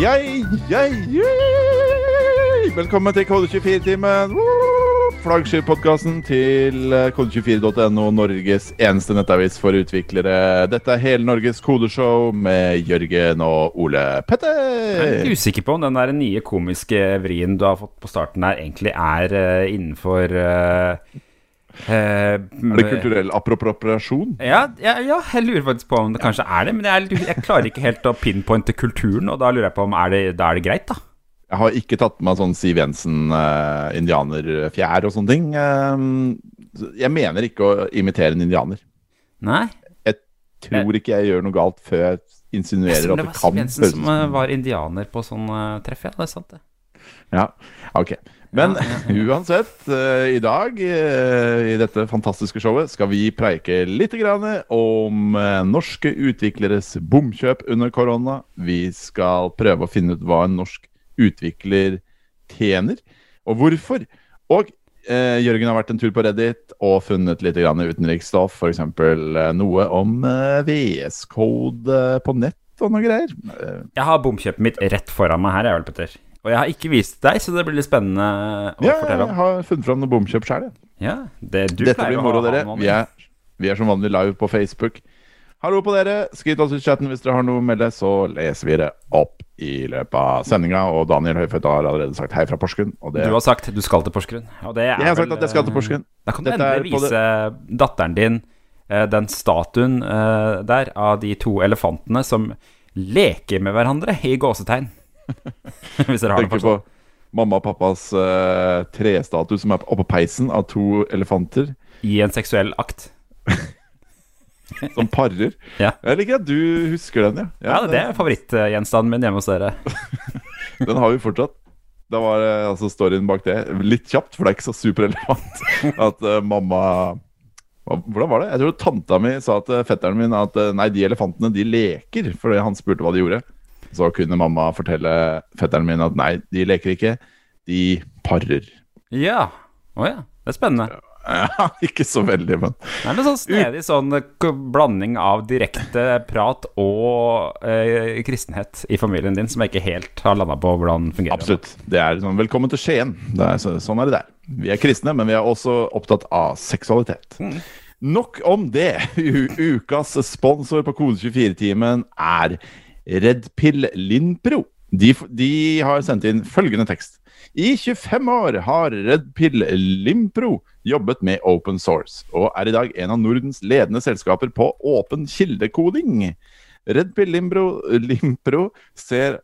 Yay! Velkommen til Kode24-timen, flaggskip-podcasten til kode24.no, Norges eneste nettavis for utviklere. Dette er hele Norges kodeshow med Jørgen og Ole Petter. Jeg er usikker på om den der nye komiske vrien du har fått på starten her egentlig er innenfor... Er det kulturell appropriasjon? Ja, jeg lurer faktisk på om det kanskje er det, men jeg klarer ikke helt å pinpointe kulturen, og da lurer jeg på om er det greit da? Jeg har ikke tatt med sånn Siv Jensen, indianerfjær og sånne ting. Jeg mener ikke å imitere en indianer. Nei? Jeg tror ikke jeg gjør noe galt før jeg insinuerer at det kan. Det var Siv Jensen som var indianer på sånn treff, ja, det er sant det. Ja, ok. Men uansett, i dag, i dette fantastiske showet, skal vi preike litt grann om norske utvikleres bomkjøp under korona. Vi skal prøve å finne ut hva en norsk utvikler tjener, og hvorfor. Og Jørgen har vært en tur på Reddit og funnet litt grann utenriksstoff, for eksempel noe om VS Code på nett og noe greier. Jeg har bomkjøpet mitt rett foran meg her, Ole Petter. Og jeg har ikke vist deg, så det blir litt spennende å fortelle om. Ja, jeg har funnet fram noen bomkjøp selv. Ja, dette blir moro, dere. Vi er som vanlig live på Facebook. Hallo på dere. Skriv oss i chatten hvis dere har noe å melde, så leser vi det opp i løpet av sendinga. Og Daniel Høyfødt har allerede sagt hei fra Porsgrunn. Du har sagt du skal til Porsgrunn. Jeg har sagt at jeg skal til Porsgrunn. Da kan du endelig vise datteren din den statuen der av de to elefantene som leker med hverandre i gåsetegn. Hvis dere har det på mamma og pappas trestatus som er oppe på peisen av to elefanter i en seksuell akt som parrer. Ja. Jeg liker at du husker den, ja. Det er favorittgjenstanden min hjemme hos dere. Den har vi fortsatt. Da var altså storyen bak det litt kjapt, for det er ikke så superelefant at mamma... Hvordan var det? Jeg tror tanta mi sa til fetteren min at nei, de elefantene de leker, for han spurte hva de gjorde. Så kunne mamma fortelle fetteren min at nei, de leker ikke, de parrer. Ja, åja, det er spennende. Ja, ikke så veldig, men... Nei, men sånn snedig sånn blanding av direkte prat og kristenhet i familien din, som jeg ikke helt har landet på hvordan fungerer. Absolutt, det er sånn, velkommen til Skien, sånn er det der. Vi er kristne, men vi er også opptatt av seksualitet. Nok om det, ukas sponsor på Kode24-timen er... Redpill Linpro. De har sendt inn følgende tekst. I 25 år har Redpill Linpro jobbet med open source, og er i dag en av Nordens ledende selskaper på åpen kildekoding. Redpill Linpro ser...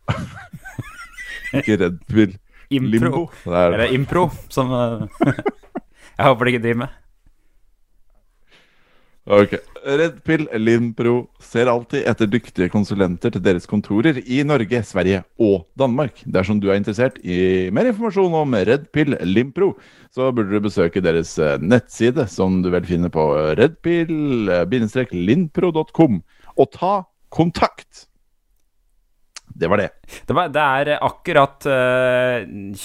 Ikke Redpill Limbo. Er det Impro som... Jeg håper det ikke driver med. Ok, Redpill Linpro ser alltid etter dyktige konsulenter til deres kontorer i Norge, Sverige og Danmark. Dersom du er interessert i mer informasjon om Redpill Linpro, så burde du besøke deres nettside, som du vel finner på redpill-linpro.com, og ta kontakt. Det var det. Det er akkurat 21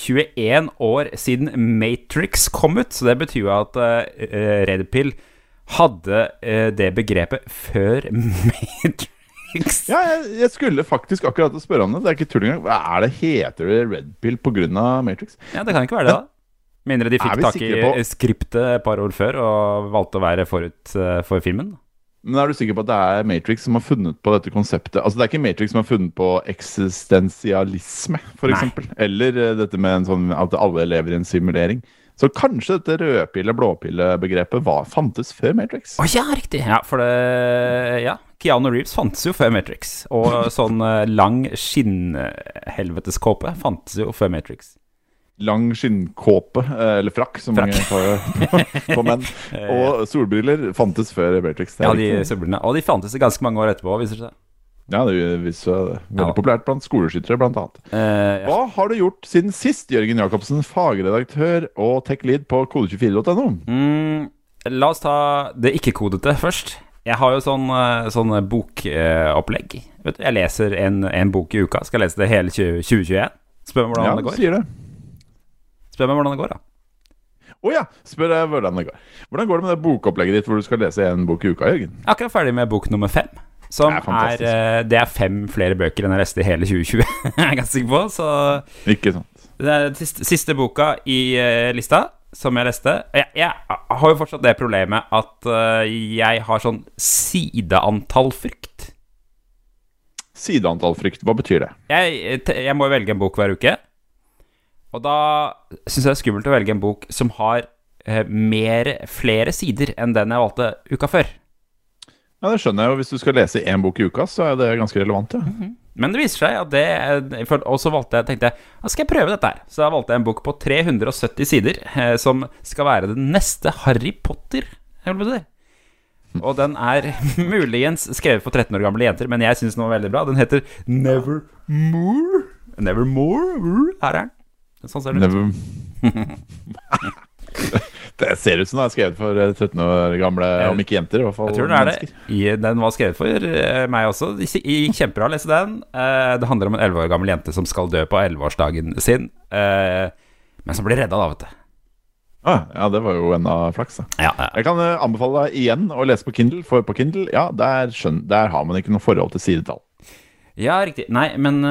år siden Matrix kom ut, så det betyr jo at Redpill hadde det begrepet før Matrix. Ja, jeg skulle faktisk akkurat spørre om det. Det er ikke tull engang. Heter det Red Pill på grunn av Matrix? Ja, det kan ikke være det da. Mindre de fikk tak i skriptet et par år før og valgte å være forut for filmen. Men er du sikker på at det er Matrix som har funnet på dette konseptet? Altså, det er ikke Matrix som har funnet på eksistensialisme, for eksempel. Eller dette med en sånn at alle lever i en simulering. Så kanskje dette rødpille-blåpille-begrepet fantes før Matrix? Ja, riktig. Ja, for det... Ja. Keanu Reeves fantes jo før Matrix. Og sånn lang skinnhelveteskåpe fantes jo før Matrix. Lang skinnkåpe, eller frakk, som mange tar på menn. Og solbriller fantes før Matrix. Ja, de solbrillene. Og de fantes i ganske mange år etterpå, viser det seg. Ja, det er veldig populært blant skoleskyttere, blant annet. Hva har du gjort siden sist, Jørgen Jakobsen, fagredaktør og tech-lead på kode24.no? La oss ta det ikke-kodete først. Jeg har jo sånn bokopplegg. Jeg leser en bok i uka. Skal jeg lese det hele 2021? Spør meg hvordan det går. Ja, sier det. Spør meg hvordan det går, da. Åja, spør jeg hvordan det går. Hvordan går det med det bokopplegget ditt hvor du skal lese en bok i uka, Jørgen? Jeg er akkurat ferdig med bok nummer 5. Som det fem flere bøker enn jeg leste I hele 2020 jeg ganske sikker på så, Ikke sant Det siste boka I lista som jeg leste jeg har jo fortsatt det problemet at jeg har sånn sideantallfrykt Sideantallfrykt, hva betyr det? Jeg må velge en bok hver uke Og da synes jeg det skummelt å velge en bok som har flere sider enn den jeg valgte uka før Ja, det skjønner jeg jo. Hvis du skal lese en bok I uka, så det ganske relevant, ja. Mm-hmm. Men det viser seg at det... Og så tenkte jeg, skal jeg prøve dette her? Så jeg valgte en bok på 370 sider, som skal være den neste Harry Potter. Og den muligens skrevet for 13 år gamle jenter, men jeg synes den var veldig bra. Den heter Nevermore. Nevermore? Her den. Sånn ser det ut. Det ser ut som den skrevet for 13 år gamle Om ikke jenter I hvert fall Jeg tror det mennesker. Den var skrevet for meg også Det gikk kjempebra å lese den Det handler om en 11 år gammel jente som skal dø på 11-årsdagen sin Men som blir reddet da, vet du Ja, det var jo en av flaks Jeg kan anbefale deg igjen å lese på Kindle For på Kindle, ja, der har man ikke noe forhold til sidetall Ja, riktig, nei, men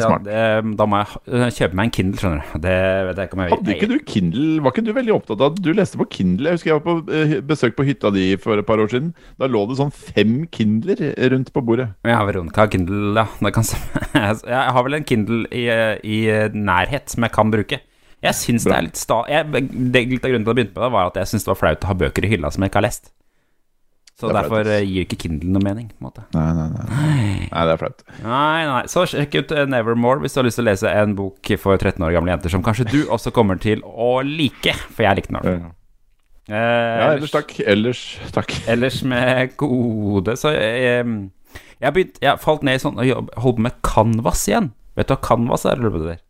da må jeg kjøpe meg en Kindle, skjønner du Det vet jeg ikke om jeg vil Hadde ikke du Kindle, var ikke du veldig opptatt av at du leste på Kindle? Jeg husker jeg var på besøk på hytta di for et par år siden Da lå det sånn 5 Kindler rundt på bordet Ja, Veronica har Kindle, ja det kan Jeg har vel en Kindle i nærhet som jeg kan bruke Jeg synes det litt litt av grunnen til å begynne på det var at jeg synes det var flaut å ha bøker I hylla som jeg ikke har lest Så derfor gir ikke Kindle noe mening på en måte. Nei, det flaut Nei, så sjekk ut Nevermore Hvis du har lyst til å lese en bok for 13 år gamle jenter Som kanskje du også kommer til å like For jeg likte den Ellers takk Ellers med kode Så jeg falt ned I sånn Og holdt med Canvas igjen Vet du hva Canvas eller det der?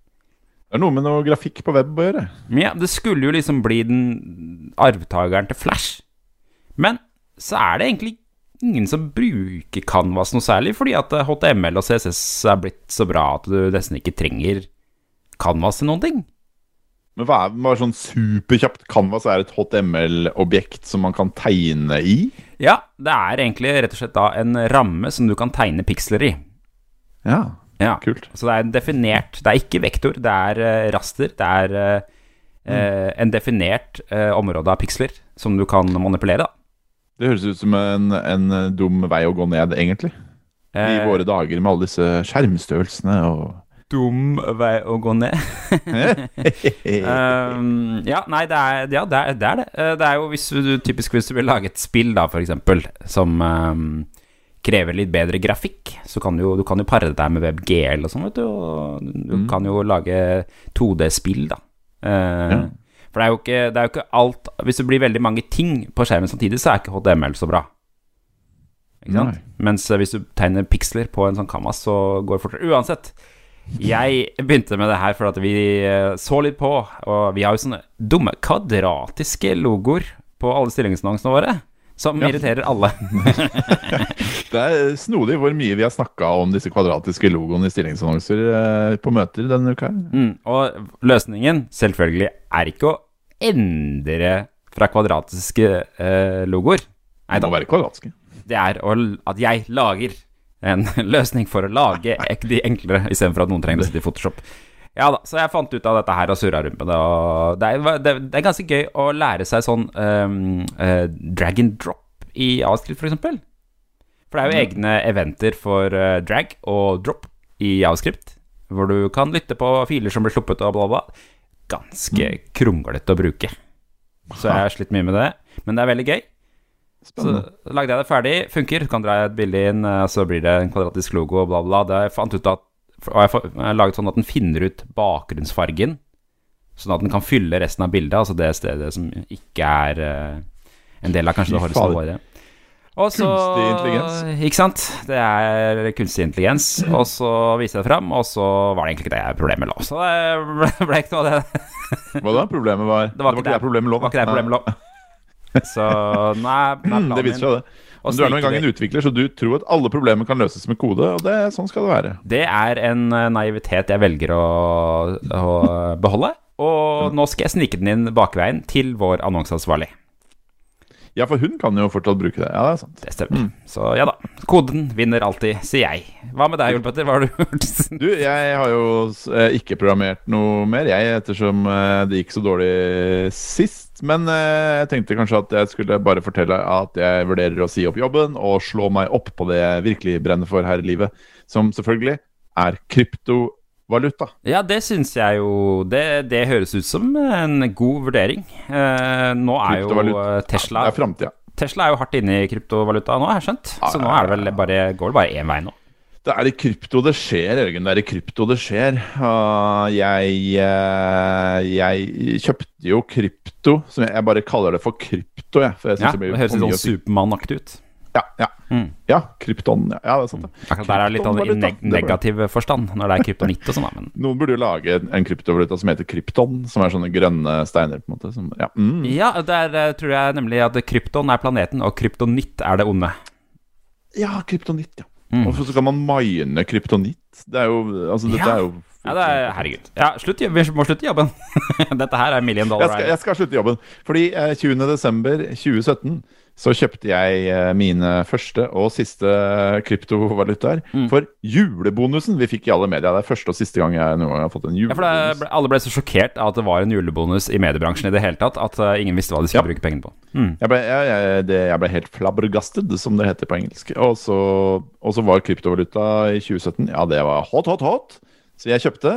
Det noe med noe grafikk på web å gjøre Ja, det skulle jo liksom bli den Arvtageren til Flash Men så det egentlig ingen som bruker Canvas noe særlig, fordi at HTML og CSS blitt så bra at du nesten ikke trenger Canvas til noen ting. Men hva det sånn superkjapt? Canvas et HTML-objekt som man kan tegne I? Ja, det egentlig rett og slett da en ramme som du kan tegne piksler I. Ja, kult. Så det en definert, det ikke vektor, det raster, det en definert område av piksler som du kan manipulere da. Det høres ut som en dum vei å gå ned, egentlig. I våre dager med alle disse skjermstørrelsene og... Dum vei å gå ned? Det er det. Det jo hvis du vil lage et spill, da, for eksempel, som krever litt bedre grafikk, så kan du kan parre deg med WebGL og sånt, vet du, og du kan jo lage 2D-spill, da. For det er jo ikke alt Hvis det blir veldig mange ting på skjermen samtidig Så ikke HTML så bra Ikke sant? Mens hvis du tegner piksler på en sånn canvas Så går det fortere Uansett Jeg begynte med det her For at vi så litt på Og vi har jo sånne dumme kvadratiske logoer På alle stillingsannonsene våre Som irriterer alle Det snodig hvor mye vi har snakket om Disse kvadratiske logoene I stillingsannonser På møter denne uka Og løsningen selvfølgelig ikke å endre Fra kvadratiske logoer Nei, det må være kvadratiske Det at jeg lager En løsning for å lage De enklere, I stedet for at noen trenger å sitte I Photoshop Ja da, så jeg fant ut av dette her Og surret rundt med det og det ganske gøy å lære seg sånn Drag and drop I JavaScript for eksempel For det jo egne eventer for drag og drop I JavaScript Hvor du kan lytte på filer som blir sluppet og bla bla bla Ganske krumglete å bruke Så jeg har slitt mye med det Men det veldig gøy Spennende. Så lagde jeg det ferdig, funker Du kan dra et bilde inn, så blir det en kvadratisk logo og bla bla Det jeg fant ut at Og jeg laget sånn at den finner ut bakgrunnsfargen Sånn at den kan fylle resten av bildet Altså det stedet som ikke en del av kanskje det horisontale Og så, kunstig intelligens Ikke sant? Det kunstig intelligens Og så viser jeg det frem Og så var det egentlig ikke det problemet lå Så det ble ikke noe av det Hva da? Problemet var? Det var ikke det problemet lå Så nei Det viser seg det Men du noen gang en utvikler Så du tror at alle problemer kan løses med kode Og sånn skal det være Det en naivitet jeg velger å beholde Og nå skal jeg snike den inn bakveien Til vår annonsansvarlig Ja, for hun kan jo fortsatt bruke det. Ja, det er sant. Det stemmer. Så ja da, koden vinner alltid, sier jeg. Hva med deg, Ole Petter? Hva har du hørt? Du, jeg har jo ikke programmert noe mer, jeg, ettersom det gikk så dårlig sist. Men jeg tenkte kanskje at jeg skulle bare fortelle at jeg vurderer å si opp jobben og slå meg opp på det jeg virkelig brenner for her i livet, som selvfølgelig er kryptovaluta. Ja, det synes jeg jo, det høres ut som en god vurdering. Nå er jo Tesla, ja, Tesla er jo hardt inne i kryptovaluta nå, har jeg skjønt. Så nå er det vel bare, går det bare en vei nå. Det er i krypto det skjer, Jørgen. Det er i krypto det skjer. Jeg kjøpte jo krypto, som jeg bare kaller det for krypto, jeg. For jeg synes det høres sånn Superman-aktig ut. Ja, krypton, ja, det er sant. Akkurat der er litt av negativ forstand når det er kryptonitt og sånn. Men... Noen burde jo lage en kryptovaluta som heter krypton, som er sånne grønne steiner på en måte. Som, ja, der tror jeg nemlig at krypton er planeten, og kryptonitt er det onde. Ja, kryptonitt, ja. Og så kan man mine kryptonitt. Det er jo, altså, dette er jo herregud. Ja, vi må slutte jobben. Dette her er $1 million. Jeg skal slutte jobben. Fordi 20. desember 2017 så kjøpte jeg mine første og siste kryptovalutaer for julebonusen vi fikk i alle medier. Det er første og siste gang jeg noen gang har fått en julebonus. Ja, for alle ble så sjokkert av at det var en julebonus i mediebransjen i det hele tatt, at ingen visste hva de skulle bruke pengene på. Jeg ble helt flabbergasted, som det heter på engelsk. Og så var kryptovaluta i 2017, ja, det var hot. Så jeg kjøpte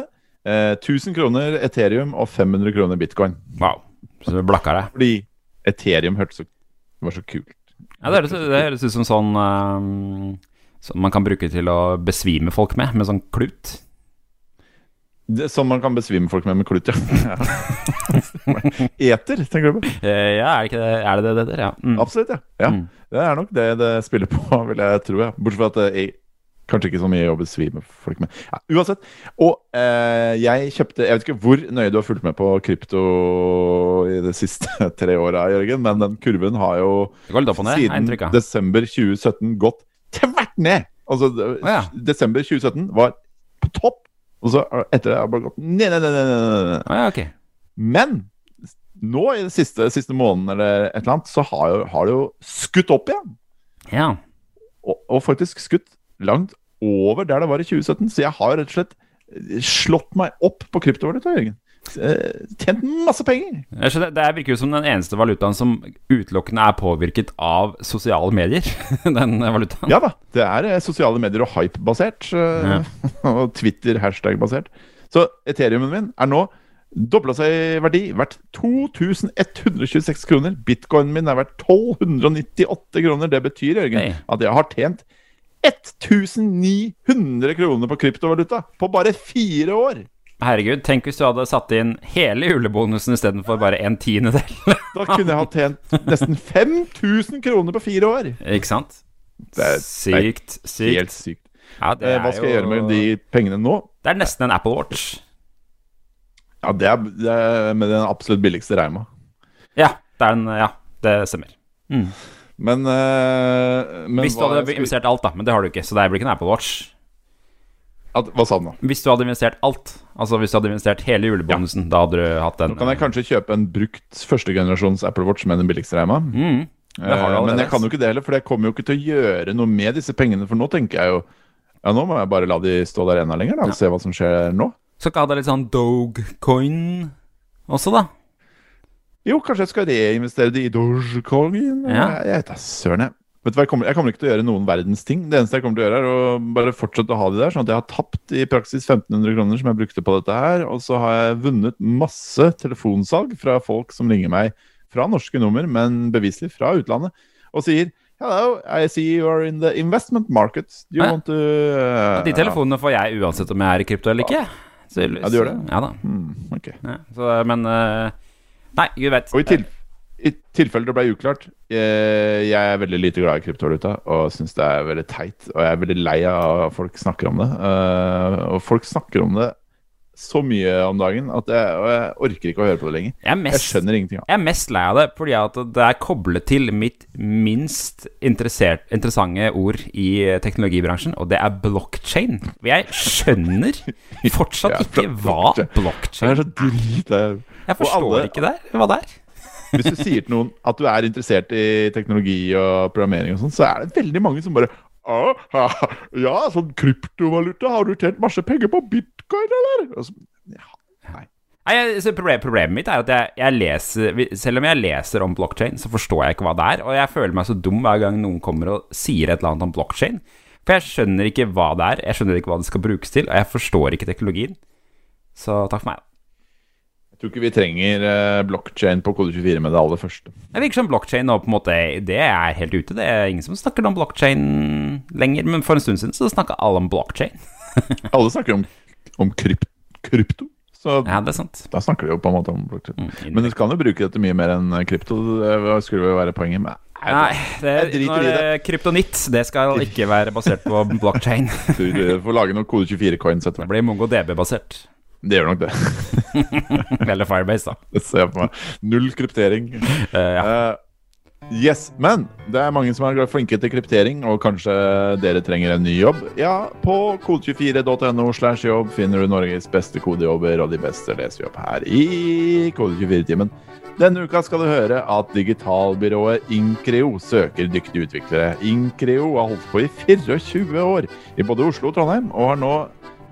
1000 kroner Ethereum og 500 kroner Bitcoin. Wow, så det blakka det. Fordi Ethereum var så kult. Ja, det høres ut som sånn som man kan bruke til å besvime folk med sånn klut. Som man kan besvime folk med klut, ja. Eter, tenker du på? Ja, er det det der? Ja. Absolutt, ja. Det er nok det spiller på, vil jeg tro. Ja. Bortsett fra at kanskje ikke så mye å besvime folk med. Ja, uansett. Og jeg vet ikke hvor nøye du har fulgt med på krypto i de siste 3 årene, Jørgen, men den kurven har jo siden desember 2017 gått tvert ned. Altså, desember 2017 var på topp, og så etter det har det bare gått ned. Ah, ja, okay. Men nå i den siste måneden eller et eller annet, så har det jo skutt opp igjen. Ja. Og faktisk skutt langt over der det var i 2017, så jeg har rett og slett slått meg opp på kryptovaluta, Jørgen. Tjent masse penger. Det virker jo som den eneste valutaen som utelukkende er påvirket av sosiale medier, den valutaen. Ja da, det er sosiale medier og hype-basert, og Twitter-hashtag-basert. Så Ethereumen min er nå doblet seg i verdi, verdt 2126 kroner. Bitcoinen min er verdt 1298 kroner. Det betyr, Jørgen, at jeg har tjent 1900 kroner på kryptovaluta på bare 4 år. Herregud, tenk hvis du hadde satt inn hele julebonusen i stedet for bare en tiendedel. Da kunne jeg ha tjent nesten 5000 kroner på 4 år. Ikke sant? Det er sykt. Helt sykt. Ja, hva skal jeg gjøre med de pengene nå? Det er nesten en Apple Watch. Ja, det er med den absolutt billigste reima. Ja, det stemmer. Men hvis du hadde investert alt da, men det har du ikke, så det blir ikke en Apple Watch. Hva sa du nå? Hvis du hadde investert alt, altså hvis du hadde investert hele julebonusen, da hadde du hatt den. Nå kan jeg kanskje kjøpe en brukt første generasjons Apple Watch med den billigste reima. Men jeg kan jo ikke det heller, for jeg kommer jo ikke til å gjøre noe med disse pengene, for nå tenker jeg jo, nå må jeg bare la de stå der enda lenger da, og se hva som skjer nå. Så kan jeg ha litt sånn Dogecoin også da? Jo, kanskje jeg skal reinvestere det i Dogecoin. Ja. Jeg vet da, søren jeg. Vet du hva, jeg kommer ikke til å gjøre noen verdens ting. Det eneste jeg kommer til å gjøre er å bare fortsette å ha de der, sånn at jeg har tapt i praksis 1500 kroner som jeg brukte på dette her, og så har jeg vunnet masse telefonsalg fra folk som ringer meg fra norske nummer, men beviselig fra utlandet, og sier «Hello, I see you are in the investment market. Do you want to...» De telefonene får jeg uansett om jeg er i krypto eller ikke. Så, du gjør det? Ja da. Okay. Ja, så, men... Nei, Gud vet. Og i tilfelle det ble uklart, jeg er veldig lite glad i kryptovaluta og synes det er veldig teit, og jeg er veldig lei av at folk snakker om det. Og folk snakker om det så mye om dagen at jeg orker ikke å høre på det lenger. Jeg skjønner ingenting av det. Jeg er mest lei av det fordi at det er koblet til mitt minst interessante ord i teknologibransjen, og det er blockchain. Jeg skjønner fortsatt ikke hva blockchain er. Jeg forstår ikke hva det er. Hvis du sier til noen at du interessert I teknologi og programmering og sånt, så det veldig mange som bare ja, sånn kryptovaluta, har du tjent masse penger på bitcoin, eller? Og så, nei. Problemet mitt at jeg leser, selv om jeg leser om blockchain, så forstår jeg ikke hva det og jeg føler meg så dum hver gang noen kommer og sier et eller annet om blockchain, for jeg skjønner ikke hva det jeg skjønner ikke hva det skal brukes til, og jeg forstår ikke teknologien. Så takk for meg. Jeg tror ikke vi trenger blockchain på Kode24 med det aller første. Det virker som blockchain nå på en måte, det helt ute, det ingen som snakker om blockchain lenger, men for en stund siden så snakker alle om blockchain. Alle snakker om krypto. Så ja, det sant. Da snakker de jo på en måte om blockchain. Men du kan jo bruke dette mye mer enn krypto, det skulle jo være poenget med. Nei, kryptonitt, det skal ikke være basert på blockchain. Du får lage noen Kode24-coins etter. Det blir MongoDB-basert. Det gjør nok det. Eller Firebase da. Det ser jeg på meg. Null kryptering. Yes, men det mange som flinke til kryptering, og kanskje dere trenger en ny jobb. Ja, på kode24.no/jobb finner du Norges beste kodejobber, og de beste leser vi opp her I Kode24-timen. Denne uka skal du høre at digitalbyrået Inkreo søker dyktige utviklere. Inkreo har holdt på I 24 år, I både Oslo og Trondheim, og har nå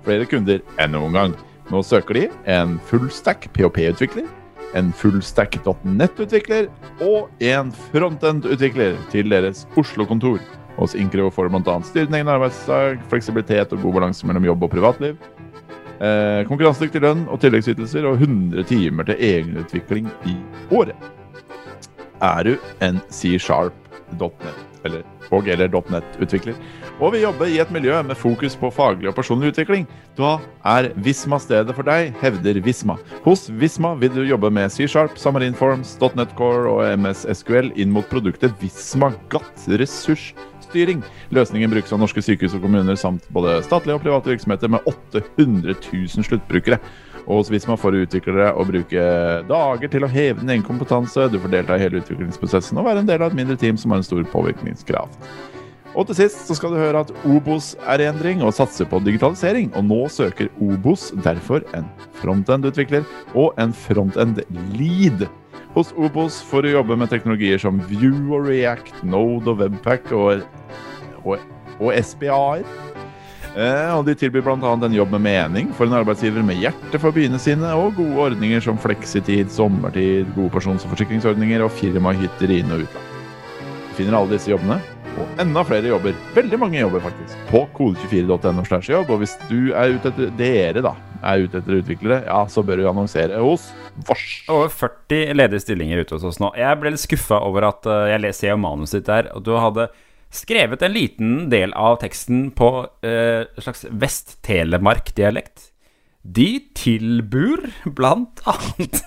flere kunder enn noen gang. Nå søker de en fullstack PHP-utvikler, en fullstack.net-utvikler og en frontend-utvikler til deres Oslo-kontor. Hos Inkreo får du blant annet styrt egen arbeidsdag, fleksibilitet og god balanse mellom jobb og privatliv, konkurransedyktig lønn og tilleggsytelser og 100 timer til egenutvikling I året. Du en C-sharp.net eller .net-utvikler, og vil jobbe I et miljø med fokus på faglig og personlig utvikling, da Visma stedet for deg, hevder Visma. Hos Visma vil du jobbe med C-Sharp, Xamarin.Forms, .NET Core og MS SQL inn mot produktet Visma GATT ressursstyring. Løsningen brukes av norske sykehus og kommuner samt både statlige og private virksomheter med 800 000 sluttbrukere. Og hos Visma får du utviklere å bruke dager til å heve din egen kompetanse, du får delta I hele utviklingsprosessen og være en del av et mindre team som har en stor påvirkningskraft. Og til sist så skal du høre at Obos i endring og satser på digitalisering, og nå søker Obos derfor en frontend-utvikler og en frontend-lead. Hos Obos får du jobbe med teknologier som Vue og React, Node og Webpack og SPA-er. Og de tilbyr blant annet en jobb med mening for en arbeidsgiver med hjerte for byene sine og gode ordninger som fleksitid, sommertid, gode pensjons- og forsikringsordninger og firmahytter inn og utland. Du finner alle disse jobbene og enda flere jobber, veldig mange jobber faktisk, på kode24.no/jobb, og hvis du ute etter, ute etter utviklere, ja, så bør du annonsere hos Vars. Over 40 ledige stillinger ute hos oss nå. Jeg ble litt skuffet over at jeg leser jo manuset ditt der, og du hadde skrevet en liten del av teksten på slags Vest-Telemark-dialekt. De tilbur, blant annet.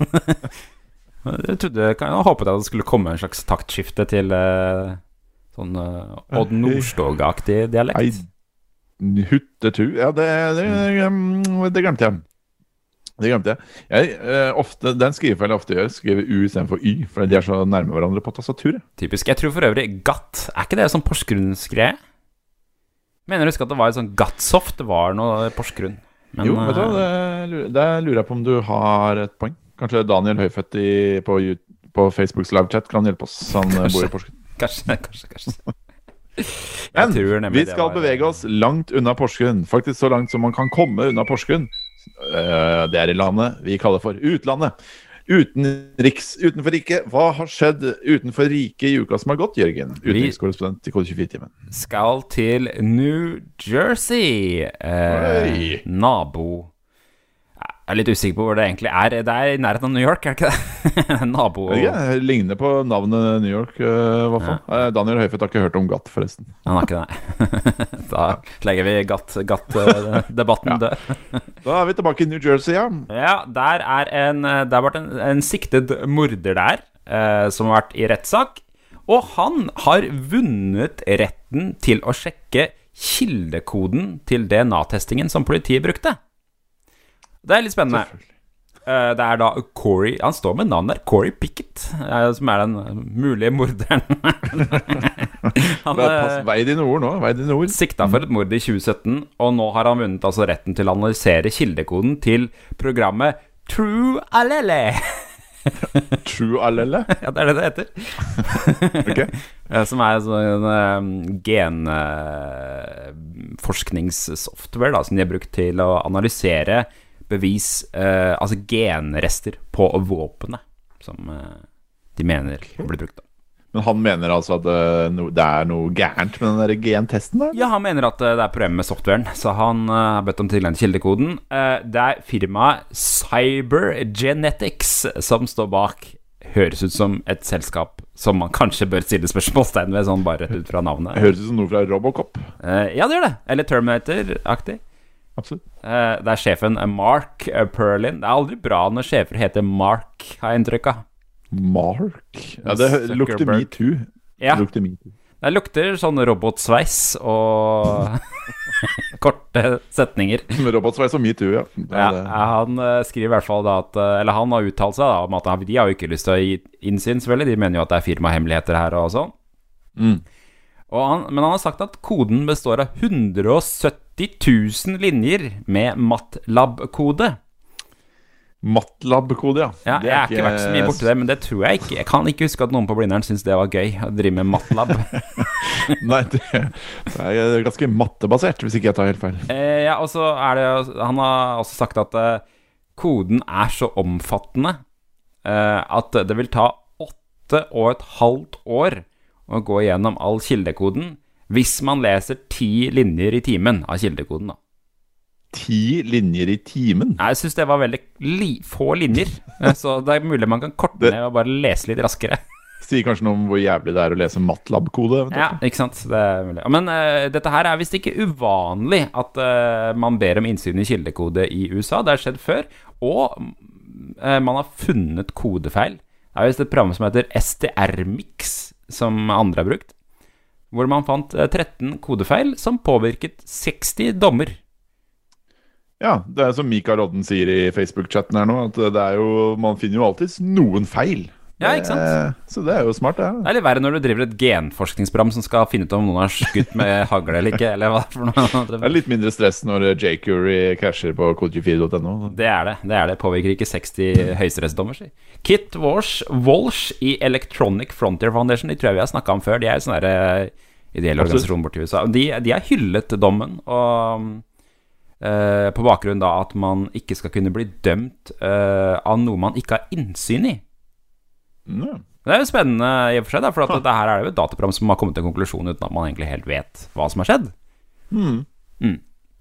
Jeg trodde, jeg håpet at det skulle komme en slags taktskifte til sånn Odd Nordstoga-aktig dialekt. Nei, huttetur, ja, det glemte jeg. Det glemte jeg. Ofte, den skrivefeil jeg ofte gjør, skriver U I stedet for Y, for de så nærme hverandre på tastaturet. Typisk. Jeg tror for øvrig GATT, ikke det sånn Porsgrunn-skreie? Mener du ikke at det var et sånn GATT-soft, det var noe Porsgrunn? Men, jo, vet du hva, det lurer jeg på om du har et poeng. Kanskje Daniel Høyfødt på Facebooks live-chat kan hjelpe oss, han kanskje, bor I Porsgrunn. Kanskje. Men vi skal bevege oss langt unna Porsgrunn, faktisk så langt som man kan komme unna Porsgrunn. Det I landet vi kaller for utlandet. Utenfor riket. Hva har skjedd utenfor riket I uka som har gått, Jørgen? Utenrikskorrespondent I Kode24-timen. Skal til New Jersey. Nabo. Jeg litt usikker på hvor det egentlig Det I nærheten av New York, det ikke det? Nabo. Ja, ligner på navnet New York, hva for? Ja. Daniel Høyfødt har ikke hørt om GATT, forresten. Han har ikke det. Da legger vi GATT-debatten død. Da vi tilbake I New Jersey, ja. Ja, det har vært en siktet morder der, som har vært I rettssak, og han har vunnet retten til å sjekke kildekoden til DNA-testingen som politiet brukte. Det litt spennende. Det da Corey, han står med navnet Corey Pickett, som den mulige morderen. Han vei dine ord nå, siktet for et mord I 2017, og nå har han vunnet altså retten til å analysere kildekoden til programmet True Allele. True allele? Ja, det det heter. Okay. Som en genforskningssoftware da, som de har brukt til å analysere bevis, altså genrester på våpenet som de mener blir brukt da. Men han mener altså at det noe gærent med den der gentesten der? Ja, han mener at det problemet med softwaren, så han har bedt om tilgang til kildekoden. Det firmaet Cybergenetics som står bak. Høres ut som et selskap som man kanskje bør stille spørsmålstegn ved, sånn bare ut fra navnet. Høres ut som noe fra Robocop. Ja, det gjør det. Eller Terminator-aktig. Absolutt. Det sjefen Mark Perlin. Det aldri bra når sjefer heter Mark, har jeg inntrykk av. Mark? Ja, det lukter Me Too. Ja, det lukter sånn robotsveis og korte setninger. Robotsveis og Me Too, ja. Han skriver i hvert fall da at, eller han har uttalt seg da, om at de har jo ikke lyst til å gi innsyn selvfølgelig, de mener jo at det firmahemmeligheter her og sånn. Men han har sagt at koden består av 170 000 linjer med MATLAB-kode. MATLAB-kode, ja. Ja, jeg har ikke vært så mye borte det, men det tror jeg ikke. Jeg kan ikke huske at noen på Blindern synes det var gøy å drive med MATLAB. Nei, det ganske mattebasert, hvis ikke jeg tar helt feil. Ja, og så det, han har også sagt at koden så omfattende at det vil ta 8,5 år å gå gjennom all kildekoden, hvis man leser 10 linjer i timen av kildekoden da. 10 linjer i timen? Nei, jeg synes det var veldig få linjer, så det mulig man kan korte ned og bare lese litt raskere. Sier kanskje noe om hvor jævlig det å lese MATLAB-kode. Ja, ikke sant? Det mulig. Men dette her vist ikke uvanlig at man ber om innsyn i kildekode i USA. Det har skjedd før, og man har funnet kodefeil. Det vist et program som heter STR-Mix, som andre har brukt, hvor man fant 13 kodefeil som påvirket 60 dommer. Ja, det som Mikael Odden sier i Facebook-chatten her nå, at det jo, man finner jo alltid noen feil. Ja, ikke sant? Så det jo smart, ja. Det litt verre når du driver et genforskningsprogram som skal finne ut om noen har skutt med hagle eller ikke, eller hva for noe. Det litt mindre stress når jQuery casher på kode24.no. Det påvirker ikke 60 høyesterettsdommer, sier. Kit Walsh i Electronic Frontier Foundation, de tror jeg vi har snakket om før, de en sånn der ideell organisasjon borte i USA. De har hyllet dommen, og på bakgrunn da at man ikke skal kunne bli dømt av noe man ikke har innsyn i. Det jo spennende i og for seg da, for at det her jo et dataprogram som har kommet til en konklusjon uten at man egentlig helt vet hva som har skjedd.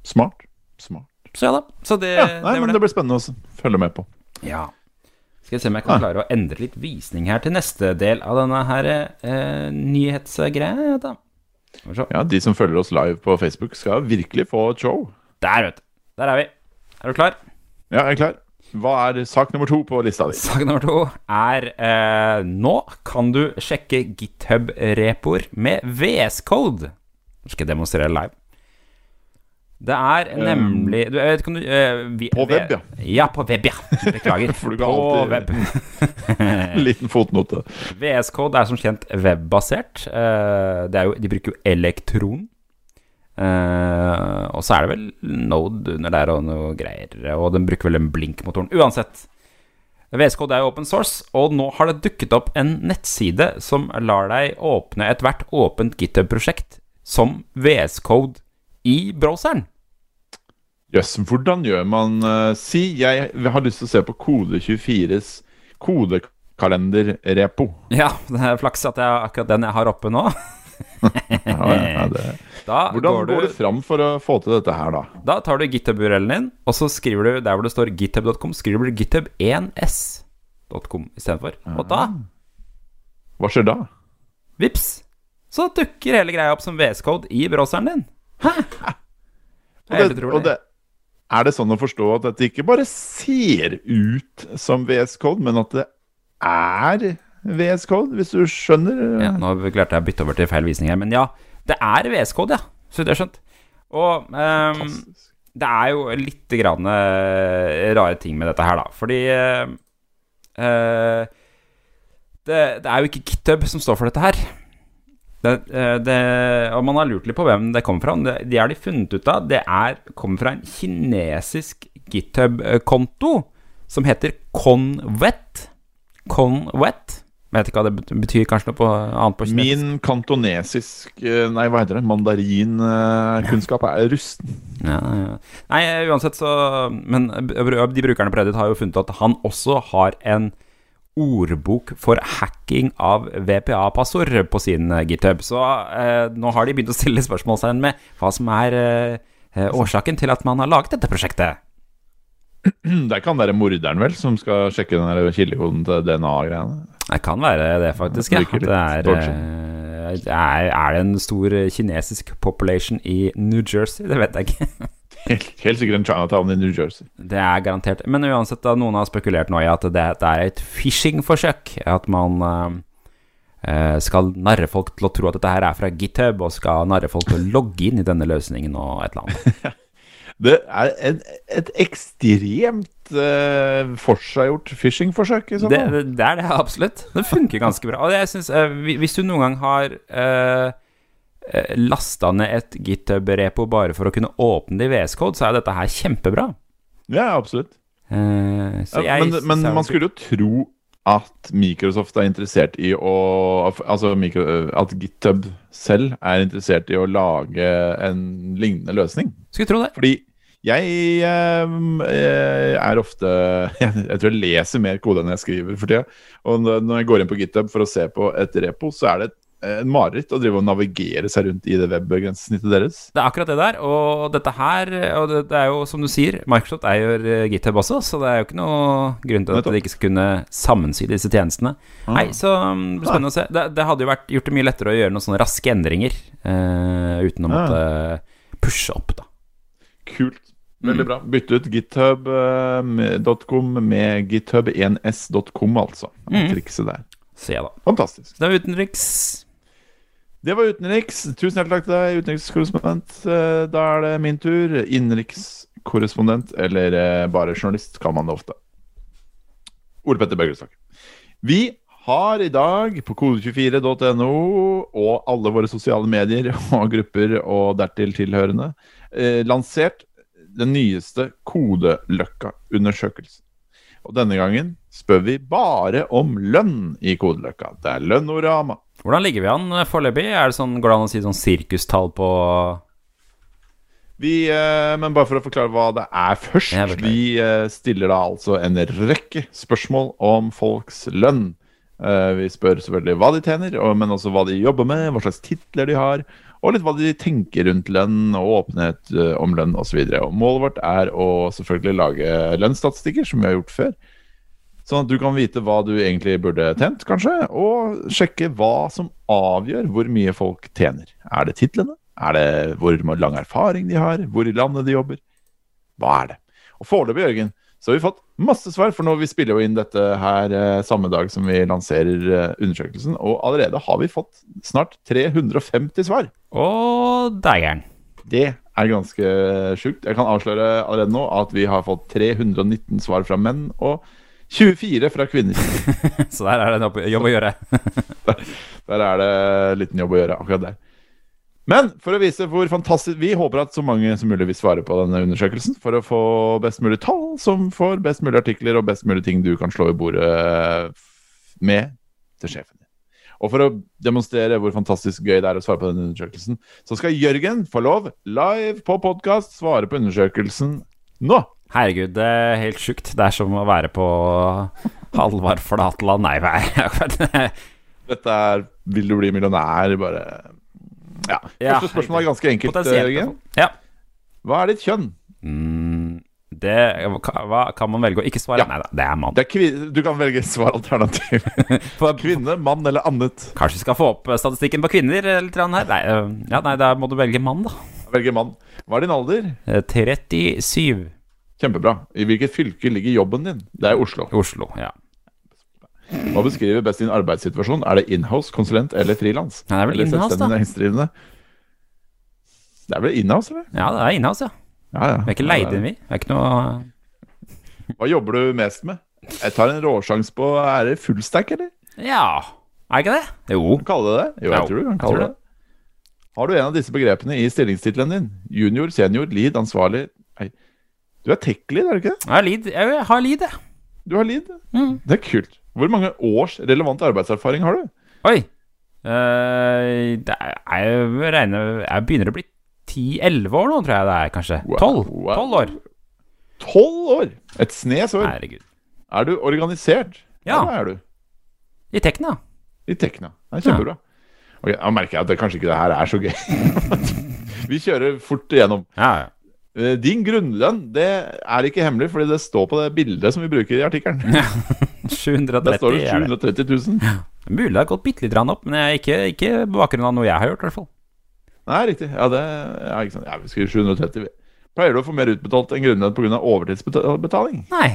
Smart. Så ja da, så det, ja, nei, det var det. Det blir spennende å følge med på. Ja. Skal jeg se om jeg kan klare å endre litt visning her til neste del av denne her nyhetsgreia da. Ja, de som følger oss live på Facebook skal virkelig få et show. Der vi. Du klar? Ja, jeg klar. Hva sak nummer 2 på lista di? Sak nummer 2 nå kan du sjekke GitHub-repoer med VS Code. Nå skal jeg demonstrere live. Det nemlig du, vet, kan du, på web, ja. Ja, på web, ja. Beklager. På web. Liten fotnote. VS Code som kjent webbasert. De bruker jo elektron. Og så det vel Node under der og noe greier, og den bruker vel en blinkmotoren. Uansett, VS Code jo open source, og nå har det dukket opp en nettside som lar deg åpne et hvert åpent GitHub-prosjekt som VS Code i browseren. Yes, hvordan gjør man si jeg har lyst til å se på Kode24s kodekalenderrepo. Ja, det flaks at jeg akkurat den jeg har oppe nå. Ja, hvordan går du fram for å få til dette her da? Da tar du GitHub-urellen din, og så skriver du der hvor det står github.com, skriver du github1s.com i stedet for. Og da, hva skjer da? Vips, så dukker hele greia opp som VS Code i browseren din. Hæ? Det sånn å forstå at dette ikke bare ser ut som VS Code, men at det VS Code, hvis du skjønner. Ja, nå klarte jeg å bytte over til feil visning her, men ja, det VS Code, ja. Så det skjønt. Og det jo litt grann rare ting med dette her da, fordi det jo ikke GitHub som står for dette her. Og man har lurt litt på hvem det kommer fra. De har de funnet ut av. Det kommer fra en kinesisk GitHub-konto som heter Konvet. Con-wet. Jeg vet ikke hva det betyr, kanskje noe på, annet på kinesisk. Min kantonesisk, nei hva heter det, mandarinkunnskap er rusten. Ja, ja. Nei, uansett så, men de brukerne på Reddit har jo funnet at han også har en ordbok for hacking av VPA-passord på sin GitHub. Så nå har de begynt å stille spørsmål seg med hva som er årsaken til at man har laget dette prosjektet. Det kan være morderen vel som skal sjekke den her kildekoden til DNA-greiene. Det kan være det faktisk, ja. Er det en stor kinesisk population I New Jersey? Det vet jeg ikke. Helt sikkert en Chinatown I New Jersey. Det garantert. Men uansett da, noen har spekulert nå I at det et phishing-forsøk, at man skal narre folk til å tro at dette her fra GitHub, og skal narre folk til å logge inn I denne løsningen og et eller annet. Det et ekstremt forseggjort phishing-forsøk I sånn. Det det, absolutt. Det funker ganske bra. Og jeg synes, hvis du noen gang har lastet ned et GitHub-repo bare for å kunne åpne det I VS Code, så dette her kjempebra. Ja, absolutt. Men man skulle jo tro at Microsoft interessert I å, altså at GitHub selv interessert I å lage en lignende løsning. Skulle tro det. Fordi jeg ofte, jeg tror jeg leser mer kode enn jeg skriver for tiden, og når jeg går inn på GitHub for å se på et repo, så det en mareritt å drive og navigere seg rundt I det webgrensesnittet deres. Det akkurat det der, og dette her, og det jo som du sier, Microsoft jo GitHub også, så det jo ikke noe grunn til at de ikke skal kunne sammensy disse tjenestene. Nei, så spennende å se. Det hadde jo vært gjort det mye lettere å gjøre noen sånne raske endringer, uten å måtte pushe opp da. Kult. Veldig bra. Bytte ut github.com med github1s.com altså. Trikset der. Se da. Fantastisk. Det var utenriks. Det var utenriks. Tusen hjertelig takk til deg, utenrikskorrespondent. Da det min tur. Innenrikskorrespondent, eller bare journalist, kan man det ofte. Ole Petter Bøgrestak. Vi har I dag på kode24.no og alle våre sosiale medier og grupper og dertil tilhørende lansert den nyeste kodeløkka-undersøkelsen. Og denne gangen spør vi bare om lønn I kodeløkka. Det lønnorama. Hvordan ligger vi an foreløpig? Det sånn, går det an å si sånn sirkustall på... Vi, men bare for å forklare hva det først, vi stiller da altså en rekke spørsmål om folks lønn. Vi spør selvfølgelig hva de tjener, men også hva de jobber med, hva slags titler de har, og litt hva de tenker rundt lønn og åpenhet om lønn og så videre. Og målet vårt å selvfølgelig lage lønnsstatistikker, som vi har gjort før, sånn at du kan vite hva du egentlig burde tjent, kanskje, og sjekke hva som avgjør hvor mye folk tjener. Det titlene? Det hvor lang erfaring de har? Hvor I landet de jobber? Hva det? Og foreløpig, Jørgen, så har vi fått masse svar, for nå vi spiller jo inn dette her samme dag som vi lanserer undersøkelsen, og allerede har vi fått snart 350 svar. Og dageren. Det ganske sjukt. Jeg kan avsløre allerede nå at vi har fått 319 svar fra menn, og 24 fra kvinner. Så der det en jobb å gjøre. Der det en liten jobb å gjøre, akkurat der. Men for å vise hvor fantastisk... Vi håper at så mange som mulig vil svare på denne undersøkelsen, for å få best mulig tall, som får best mulig artikler og best mulig ting du kan slå I bordet med til sjefen din. Og for å demonstrere hvor fantastisk gøy det å svare på denne undersøkelsen, så skal Jørgen få lov, live på podcast, svare på undersøkelsen nå. Herregud, det helt sjukt. Det som å være på Halvard Flatland. Nei, dette vil du bli millionær, bare... Ja, første spørsmål ganske enkelt, Jørgen. Ja. Hva ditt kjønn? Hva kan man velge å ikke svare? Ja. Nei, det mann. Du kan velge svaralternativ. Kvinne, mann eller annet. Kanskje vi skal få opp statistikken på kvinner litt her? Nei, da må du velge mann da. Velge mann. Hva din alder? 37. Kjempebra. I hvilket fylke ligger jobben din? Det Oslo. Oslo, ja. Hva beskriver best din arbeidssituasjon? Det in-house, konsulent eller frilans? Ja, det vel in-house da. Det vel in-house, eller? Ja, det in-house, ja. Ja. Vi ikke leid inn vi. Vi ikke noe... Hva jobber du mest med? Jeg tar en råsjans på, det fullstack, eller? Ja, ikke det? Jo. Kan du kalle det det? Jo, jeg tror du kan kalle det. Har du en av disse begrepene I stillingstitlen din? Junior, senior, lead, ansvarlig... Nei. Du tech-lead, det ikke det? Jeg har lead, jeg har lead. Du har lead? Det kult. Hvor mange års relevant arbeidserfaring har du? Oi, jeg begynner å bli 10-11 år nå, tror jeg det er, kanskje. 12 år. 12 år? Et snesår. Herregud. Er du organisert? Ja. Hva er du? I Tekna. I Tekna. Det er kjempebra. Ja. Ok, da merker jeg at det kanskje ikke det her er så gøy. Vi kjører fort igjennom. Ja. Din grunnlønn, det er ikke hemmelig, fordi det står på det bildet som vi bruker i artikkelen. Ja. 730. Der står det 730 000. Ja. Mulig det har gått bittelitt rann opp, men jeg er ikke på bakgrunn av noe jeg har gjort i hvert fall. Nei, riktig. Ja, det er ikke sant. Ja, vi skriver 730. Pleier du å få mer utbetalt enn grunnlønn på grunn av overtidsbetaling? Nei.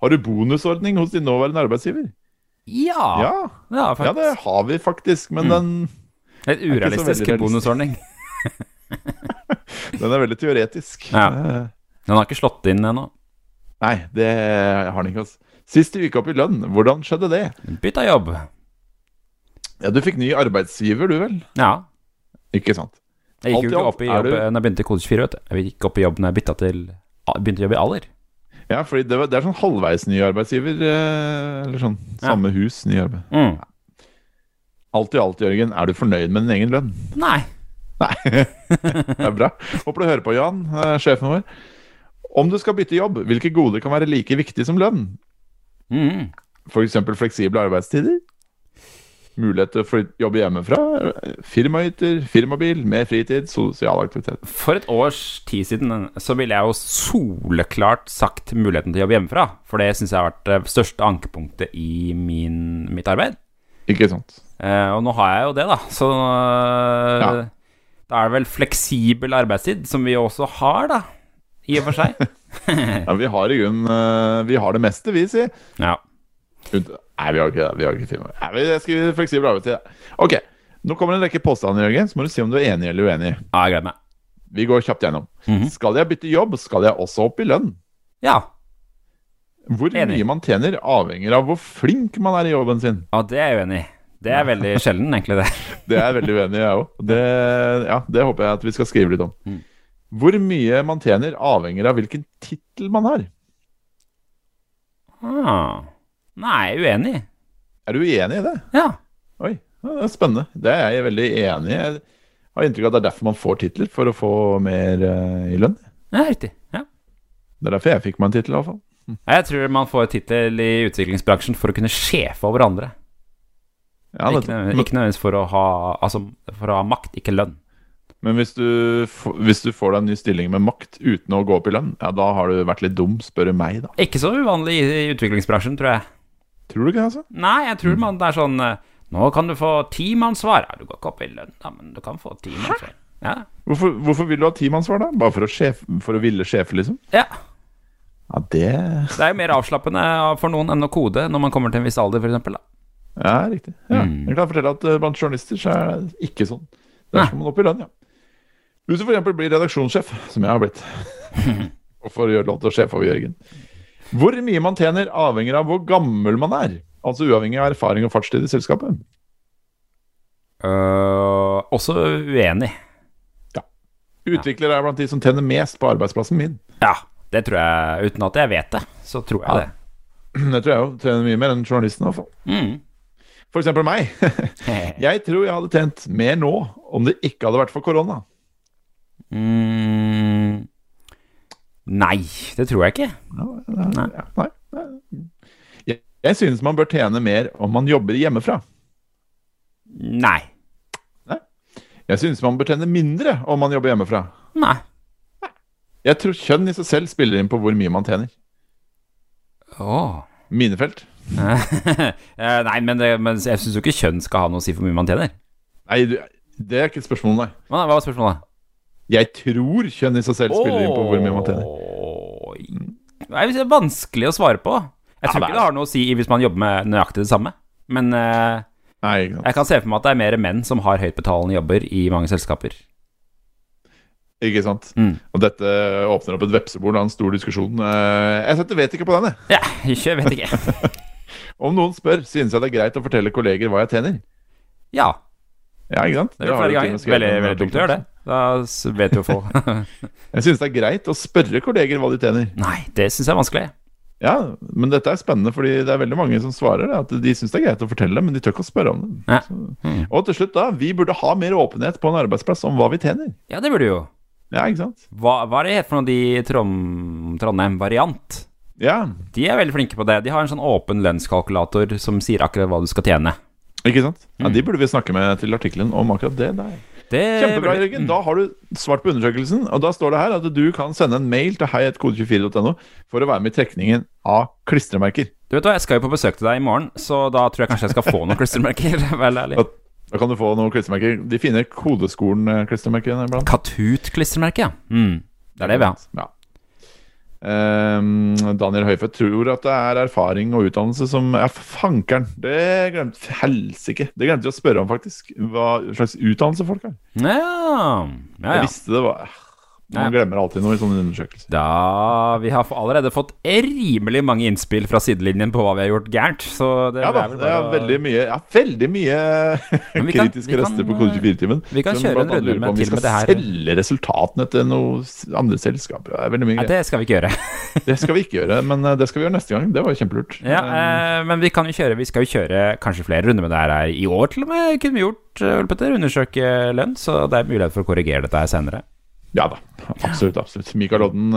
Har du bonusordning hos din nåværende arbeidsgiver? Ja. Ja, det har vi faktisk, men den et urealistisk bonusordning. Den er veldig teoretisk. Ja. Den har ikke slått inn ennå. Nei, det har den ikke. Sist du gikk opp i lønn, hvordan skjedde det? Bytta jobb. Ja, du fikk ny arbeidsgiver, du vel? Ja. Ikke sant? Jeg gikk jo opp i jobb når jeg begynte i Kode24, vet du. Jeg gikk opp i jobb når jeg begynte å jobbe i alder. Ja, fordi det er sånn halvveis ny arbeidsgiver, eller sånn, samme hus, ny arbeid. Ja. Alt i alt, Jørgen, er du fornøyd med din egen lønn? Nei. Det er bra. Håper du hører på, Jan, sjefen vår. Om du skal bytte jobb, hvilke goder kan være like viktig som lønn? For eksempel fleksible arbeidstider, mulighet til å jobbe hjemmefra, firmahytter, firmabil, mer fritid, sosial aktivitet. For et års tid siden så ville jeg jo soleklart sagt muligheten til å jobbe hjemmefra, for det synes jeg har vært det største ankepunktet i mitt arbeid. Ikke sant. Og nå har jeg jo det da, så ja. Da er det vel fleksibel arbeidstid, som vi også har da, i og for seg. Ja, vi har i grunnen, vi har det meste vi sier. Ja. Nei, vi har ikke firma. Nei, jeg skriver fleksibel arbeidstid. Ok, nå kommer en rekke påstander, Jørgen, så må du si om du er enig eller uenig. Ja, jeg gleder meg. Vi går kjapt gjennom. Skal jeg bytte jobb, skal jeg også opp i lønn? Ja. Hvor mye man tjener avhenger av hvor flink man er i jobben sin. Ja, det er jeg uenig. Det er veldig sjelden, egentlig det. Det er veldig uenig, jeg også. Det håper jeg at vi skal skrive litt om. Hvor mye man tjener avhenger av hvilken titel man har. Nei, uenig. Er du uenig i det? Ja. Oi, det er spennende. Det er jeg veldig enig i. Jeg har inntrykk av at det er derfor man får titler, for å få mer i lønn. Ja, riktig. Ja. Det er derfor jeg fikk meg en titel i hvert fall. Jeg tror man får titel i utviklingsbransjen for å kunne sjefe over andre. Ja, ikke nødvendigvis for å ha, altså, for å ha makt, ikke lønn. Men hvis du får deg en ny stilling med makt uten å gå opp i lønn, ja, da har du vært litt dum, spør meg da. Ikke så uvanlig i utviklingsbransjen, tror jeg. Tror du ikke det, altså? Nei, jeg tror det er sånn, nå kan du få teamansvar. Ja, du går ikke opp i lønn, ja, men du kan få teamansvar. Ja. Hvorfor vil du ha teamansvar da? Bare for å ville sjefe, liksom? Ja, det... Det er jo mer avslappende for noen enn å kode når man kommer til en viss alder, for eksempel da. Ja, riktig. Ja. Jeg kan fortelle at blant journalister så er det ikke sånn. Det er som opp i lønn, ja. Hvis du for eksempel blir redaksjonssjef, som jeg har blitt, og får gjøre lov til å sjefe over Jørgen. Hvor mye man tjener avhenger av hvor gammel man er, altså uavhengig av erfaring og fartstid i selskapet. Også uenig. Ja. Utviklere er blant de som tjener mest på arbeidsplassen min. Ja, det tror jeg, uten at jeg vet det, så tror jeg det. Det tror jeg jo, tjener mye mer enn journalisten i hvert fall. For eksempel meg. Jeg tror jeg hadde tjent mer nå om det ikke hadde vært for korona. Nei, det tror jeg ikke. Jeg synes man bør tjene mer om man jobber hjemmefra. Nei. Jeg synes man bør tjene mindre om man jobber hjemmefra. Nei. Jeg tror kjønn i seg selv spiller inn på hvor mye man tjener. Minefelt. Nei, men jeg synes jo ikke kjønn skal ha noe å si for hvor mye man tjener. Nei, det er ikke et spørsmål, nei. Hva var spørsmålet da? Jeg tror kjønn i seg selv spiller inn på hvor mye man tjener. Nei, det er vanskelig å svare på. Jeg tror ikke det har noe å si hvis man jobber med nøyaktig det samme. Men jeg kan se for meg at det er mer menn som har høytbetalende jobber i mange selskaper. Ikke sant? Og dette åpner opp et vepsebord og en stor diskusjon. Jeg setter vet ikke på denne. Ja, ikke vet ikke. Om noen spør, synes jeg det er greit å fortelle kolleger hva jeg tjener? Ja. Ja, ikke sant? Det er flere ganger. Veldig dumt å gjøre det. Da vet du å få. Jeg synes det er greit å spørre kolleger hva de tjener. Nei, det synes jeg er vanskelig. Ja, men dette spennende, fordi det veldig mange som svarer at de synes det greit å fortelle, men de tør ikke å spørre om det. Og til slutt da, vi burde ha mer åpenhet på en arbeidsplass om hva vi tjener. Ja, det burde jo. Ja, ikke sant? Hva det heter for noe de Trondheim-variant? Ja. De veldig flinke på det. De har en sånn åpen lønnskalkulator som sier akkurat hva du skal tjene. Ikke sant? Ja, de burde vi snakke med til artiklen om akkurat det der. Kjempebra, Jørgen. Da har du svart på undersøkelsen, og da står det her at du kan sende en mail til hei@kode24.no for å være med i trekningen av klistremerker. Du vet hva, jeg skal jo på besøk til deg i morgen, så da tror jeg kanskje jeg skal få noen klistremerker, vel ærlig. Da kan du få noen klistremerker. De finner kodeskolen-klistremerker iblant. Katut-klistremerker, ja. Det det vi har. Ja. Daniel Høyfødt tror at det erfaring og utdannelse som fankeren, det glemte helsike. Det glemte jeg å spørre om faktisk. Hva slags utdannelse folk har? Ja. Jeg visste det var man glemmer alltid noe i sånne undersøkelser. Da, vi har allerede fått rimelig mange innspill fra sidelinjen på hva vi har gjort gærent, så det veldig mye kritiske rester på Kode24-timen. Vi kan kjøre en runde med til med det her. Vi skal selge resultatene til noen andre selskaper. Det er veldig mye. Det skal vi ikke gjøre. Det skal vi ikke gjøre, men det skal vi gjøre neste gang. Det var jo kjempelurt. Ja, men vi skal jo kjøre kanskje flere runder med det her i år til og med. Kunne vi gjort, Ole Petter, undersøke lønn, så det er mulighet for å korrigere dette her senere. Ja da, absolutt. Mikael Odden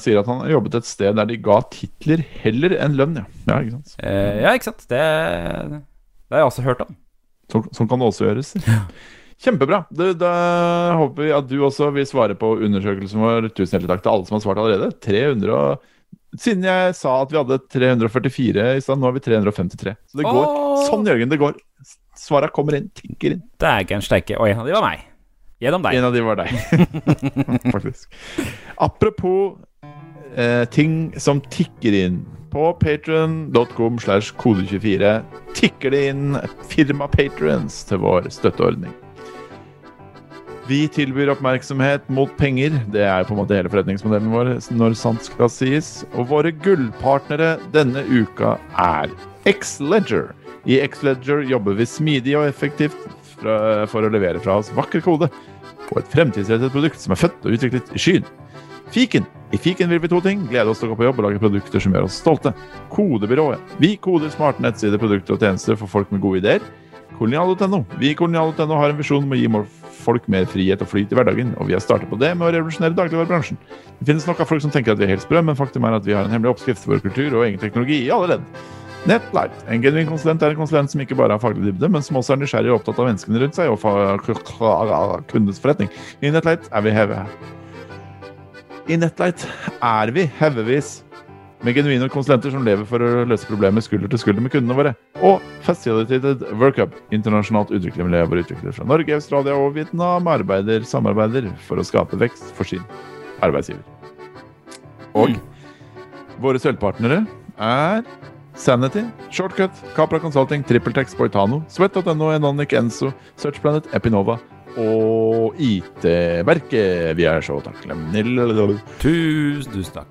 sier at han har jobbet et sted der de ga titler heller enn lønn, ja. Ja, ikke sant? Det har jeg også hørt om. Sånn kan det også gjøres. Ja. Kjempebra. Da håper vi at du også vil svare på undersøkelsen vår. Tusen hjertelig takk til alle som har svart allerede. 300... Siden jeg sa at vi hadde 344 i stedet, nå har vi 353. Så det går, sånn Jørgen, det går. Svaret kommer inn, tinker inn. Det er ikke en steike. Oi, det var meg. En av de var deg faktisk. Apropos ting som tikker inn på patreon.com/kode24 tikker det inn firma patrons til vår støtteordning. Vi tilbyr oppmerksomhet mot penger. Det jo på en måte hele forretningsmodellen vår når sant skal sies. Og våre gullpartnere denne uka Xledger. I Xledger jobber vi smidig og effektivt for å levere fra oss vakker kode på et fremtidsrettet produkt som født og utviklet i skyen. Fiken. I Fiken vil vi to ting. Glede oss til å gå på jobb og lage produkter som gjør oss stolte. Kodebyrået. Vi koder smarte nettsider, produkter og tjenester for folk med gode ideer. Kolonial.no. Vi i Kolonial.no har en visjon om å gi folk mer frihet og flyt i hverdagen, og vi har startet på det med å revolusjonere dagligvarebransjen. Det finnes nok av folk som tenker at vi er helt sprø, men faktum at vi har en hemmelig oppskrift for vår kultur og egen teknologi i alle ledd. Netlight. En genuin konsulent en konsulent som ikke bare har faglig dybde, men som også nysgjerrig og opptatt av menneskene rundt seg og kundens forretning. I Netlight vi hevevis med genuine konsulenter som lever for å løse problemer skulder til skulder med kundene våre. Og Facilitated Workup, internasjonalt utviklingsmiljø hvor utviklere fra Norge, Australia og Vietnam samarbeider for å skape vekst for sin arbeidsgiver. Og våre sølvpartnere Sanity, Shortcut, Capra Consulting, TrippelTex, Boitano, Sweat.no, Enonic, Enso, Searchplanet, Epinova og IT-verket. Vi så takknemlige. Tusen takk.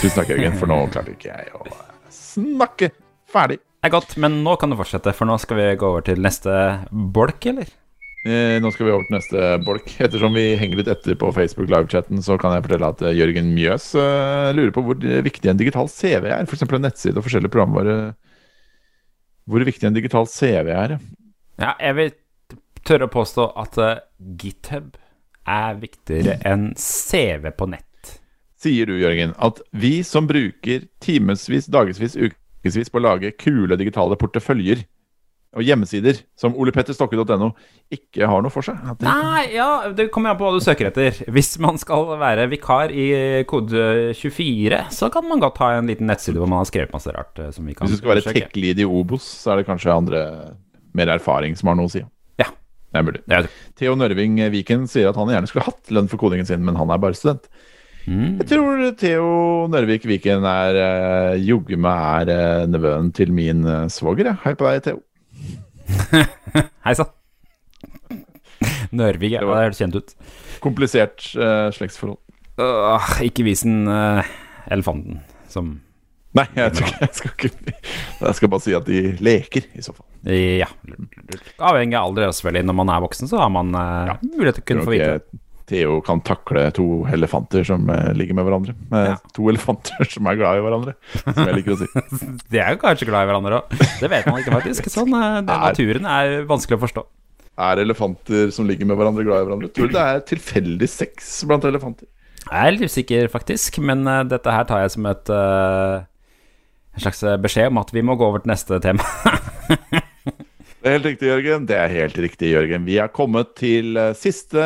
Tusen takk, Jørgen, for nå klarte ikke jeg å snakke ferdig. Det godt, men nå kan du fortsette, for nå skal vi gå over til neste bolk, eller? Nå skal vi over til neste bolk. Ettersom vi henger litt etter på Facebook live-chatten, så kan jeg fortelle at Jørgen Mjøs lurer på hvor viktig en digital CV for eksempel en nettside og forskjellige programvare. Hvor viktig en digital CV Ja, jeg vil tørre å påstå at GitHub viktigere enn CV på nett. Sier du, Jørgen, at vi som bruker timesvis, dagesvis, ukesvis på å lage kule digitale porteføljer og hjemmesider som olepetterstokke.no ikke har noe for seg? Nei, ja, det kommer an på hva du søker etter. Hvis man skal være vikar i kode24, så kan man godt ha en liten nettside hvor man har skrevet masse rart som vi kan forsøke. Hvis du skal være tech-lead i Obos, så det kanskje andre mer erfaring som har noe å si. Ja. Det mulig. Ja. Theo Nørving Viken sier at han gjerne skulle hatt lønn for kodingen sin, men han bare student. Jeg tror Theo Nørvik Viken jogme nevøen til min svoger. Hei på deg, Theo. Heisan Nørvig, det har hørt kjent ut. Komplisert slektsforhold. Ikke visen elefanten som... Nei, jeg tror ikke jeg skal bare si at de leker i så fall. Ja, avhengig av alder selvfølgelig. Når man voksen så har man mulighet til å kunne få vite. Theo kan takle to elefanter som ligger med hverandre. Ja. To elefanter som er glad i hverandre, som jeg liker å si. De er jo kanskje glad i hverandre også. Det vet man ikke faktisk. Sånn, naturen er vanskelig å forstå. Er elefanter som ligger med hverandre glad i hverandre? Tror du det er tilfeldig sex blant elefanter? Jeg er litt usikker faktisk, men dette her tar jeg som et, en slags beskjed om at vi må gå over til neste tema. Det er helt riktig, Jørgen. Det er helt riktig, Jørgen. Vi har kommet til siste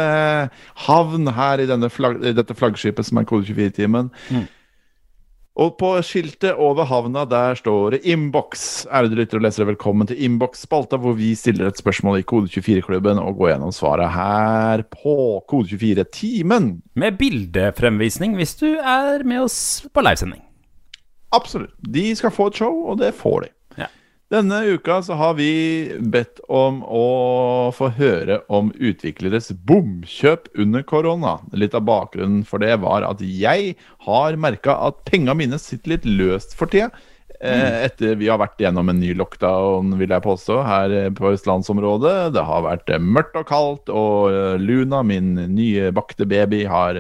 havn her i dette flaggskipet som er Kode24-timen. Og på skiltet over havna, der står det Inbox. Er du lytter og leser, velkommen til Inbox-spalta, hvor vi stiller et spørsmål i Kode24-klubben og går gjennom svaret her på Kode24-timen. Med bildefremvisning hvis du er med oss på livesending. Absolutt. De skal få et show, og det får de. Denne uka så har vi bedt om å få høre om utvikleres bomkjøp under korona. Litt av bakgrunnen for det var at jeg har merket at pengene mine sitter litt løst for tida. Etter vi har vært gjennom en ny lockdown, vil jeg påstå, her på Østlandsområdet. Det har vært mørkt og kaldt, og Luna, min nye bakte baby, har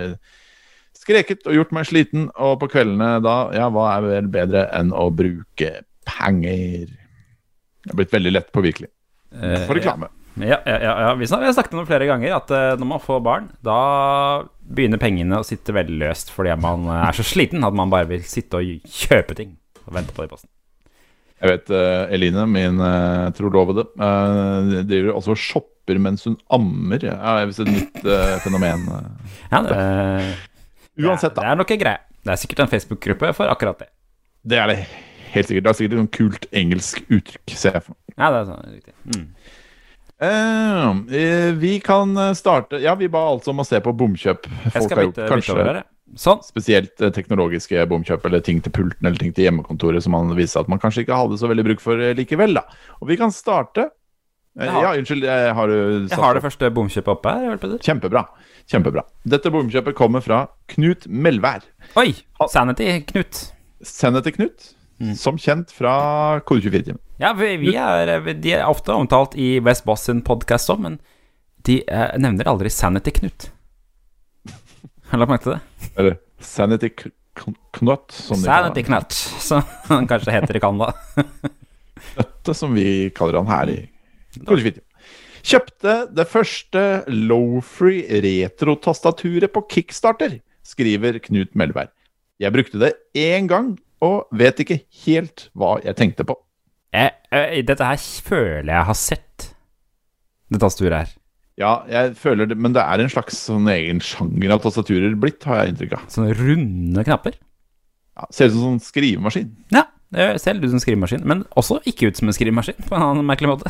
skreket og gjort meg sliten. Og på kveldene da, ja, hva er vel bedre enn å bruke penger? Det har blitt veldig lett påvirkelig for reklame. Ja. Vi har snakket om flere ganger at når man får barn, da begynner pengene å sitte veldig løst fordi man er så sliten at man bare vil sitte og kjøpe ting og vente på det i posten. Jeg vet, Eline, min trolovede, driver også og shopper mens hun ammer. Jeg vil se et nytt fenomen. Uansett da. Det er nok en greie. Det er sikkert en Facebook-gruppe for akkurat det. Det er det. Helt sikkert, det er sikkert et kult engelsk uttrykk, ser jeg for. Ja, det er sånn, riktig. Vi kan starte, ja, vi ba altså om å se på bomkjøp. Jeg skal bytte over her, sånn. Spesielt teknologiske bomkjøp, eller ting til pulten, eller ting til hjemmekontoret, som man viser at man kanskje ikke hadde så veldig bruk for likevel, da. Og vi kan starte. Ja, unnskyld, jeg har det første bomkjøpet oppe her, Ole Petter. Kjempebra. Dette bomkjøpet kommer fra Knut Melvær. Oi, Sanity Knut. Som kjent fra Kode24. Ja, de er ofte omtalt i Wes Boss sin podcast også, men de nevner aldri Sanity Knut. Har du lagt merke til det? Eller Sanity Knut. Sanity Knut, som han kanskje heter i Canada. Dette som vi kaller han her i Kode24. Kjøpte det første low-free retro-tastaturet på Kickstarter, skriver Knut Melvær. Jeg brukte det en gang, og vet ikke helt hva jeg tenkte på. Dette her føler jeg har sett. Det tastaturet her. Ja, jeg føler det, men det er en slags sånn egen sjanger av tastaturer blitt, har jeg inntrykk av. Sånne runde knapper? Ja, ser ut som en skrivemaskin. Ja, det ser ut som en skrivemaskin, men også ikke ut som en skrivemaskin, på en annen merkelig måte.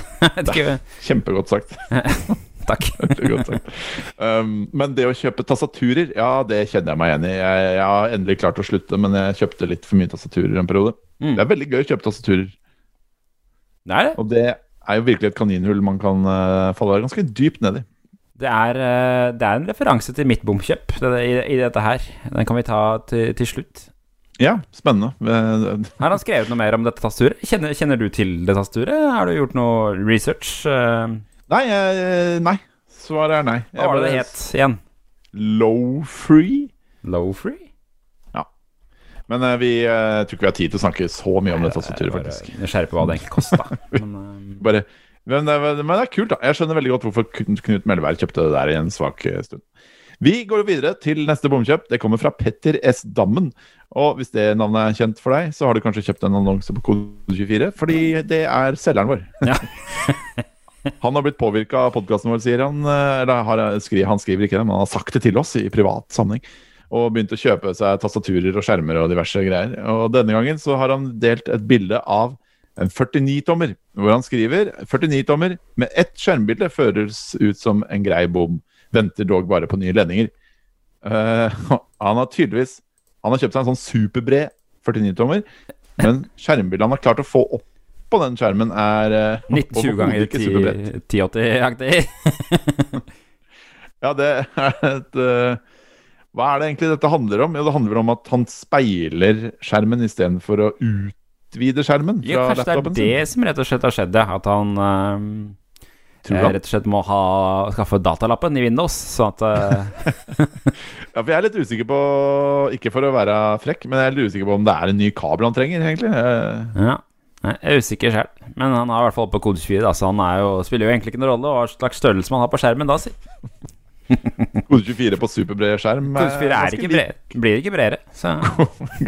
Kjempegodt sagt. Takk. Men det å kjøpe tastaturer, ja, det kjenner jeg meg igjen i. Jeg har endelig klart å slutte, men jeg kjøpte litt for mye tastaturer en periode. Det er veldig gøy å kjøpe tastaturer. Det er det. Og det er jo virkelig et kaninhull man kan falle ganske dypt ned i. Det er en referanse til mitt bomkjøp i dette her. Den kan vi ta til slutt. Ja, spennende. Har han skrevet noe mer om dette tastaturet? Kjenner du til det tastaturet? Har du gjort noe research? Nei. Svaret er nei. Hva var det det het igjen? Low free? Ja. Men jeg tror ikke vi har tid til å snakke så mye om det tastaturet, faktisk. Jeg skjerper hva det egentlig koster. Men det er kult da. Jeg skjønner veldig godt hvorfor Knut Melvær kjøpte det der i en svak stund. Vi går videre til neste bomkjøp. Det kommer fra Petter S. Dammen. Og hvis det navnet er kjent for deg, så har du kanskje kjøpt en annonse på Kode24, fordi det er selgeren vår. Ja. Han har blitt påvirket av podcasten vår, sier han. Han skriver ikke det, men han har sagt det til oss i privat sammenheng. Og begynt å kjøpe seg tastaturer og skjermer og diverse greier. Og denne gangen så har han delt et bilde av en 49-tommer, hvor han skriver 49-tommer med ett skjermbilde føres ut som en grei bom. Venter dog bare på nye ledninger. Han har kjøpt seg en sånn superbred 49-tommer, men skjermbildet han har klart å få opp på den skjermen er 1920 ganger 1080-aktig. Ja, det er et hva er det egentlig dette handler om? Jo, det handler om at han speiler skjermen i stedet for å utvide skjermen fra laptopen sin. Ja, kanskje det er det som rett og slett har skjedd, at han rett og slett må ha, skaffe datalappen i Windows, så at Ja, for jeg litt usikker på, ikke for å være frekk, men jeg litt usikker på om det en ny kabel han trenger, egentlig. Ja, jeg usikker selv, men han har I hvert fall på Kode24, da, så han jo, spiller jo egentlig ikke noen rolle, og hva slags størrelse man har på skjermen da, si. Kode24 på superbred skjerm Kode24 ikke blir ikke bredere så.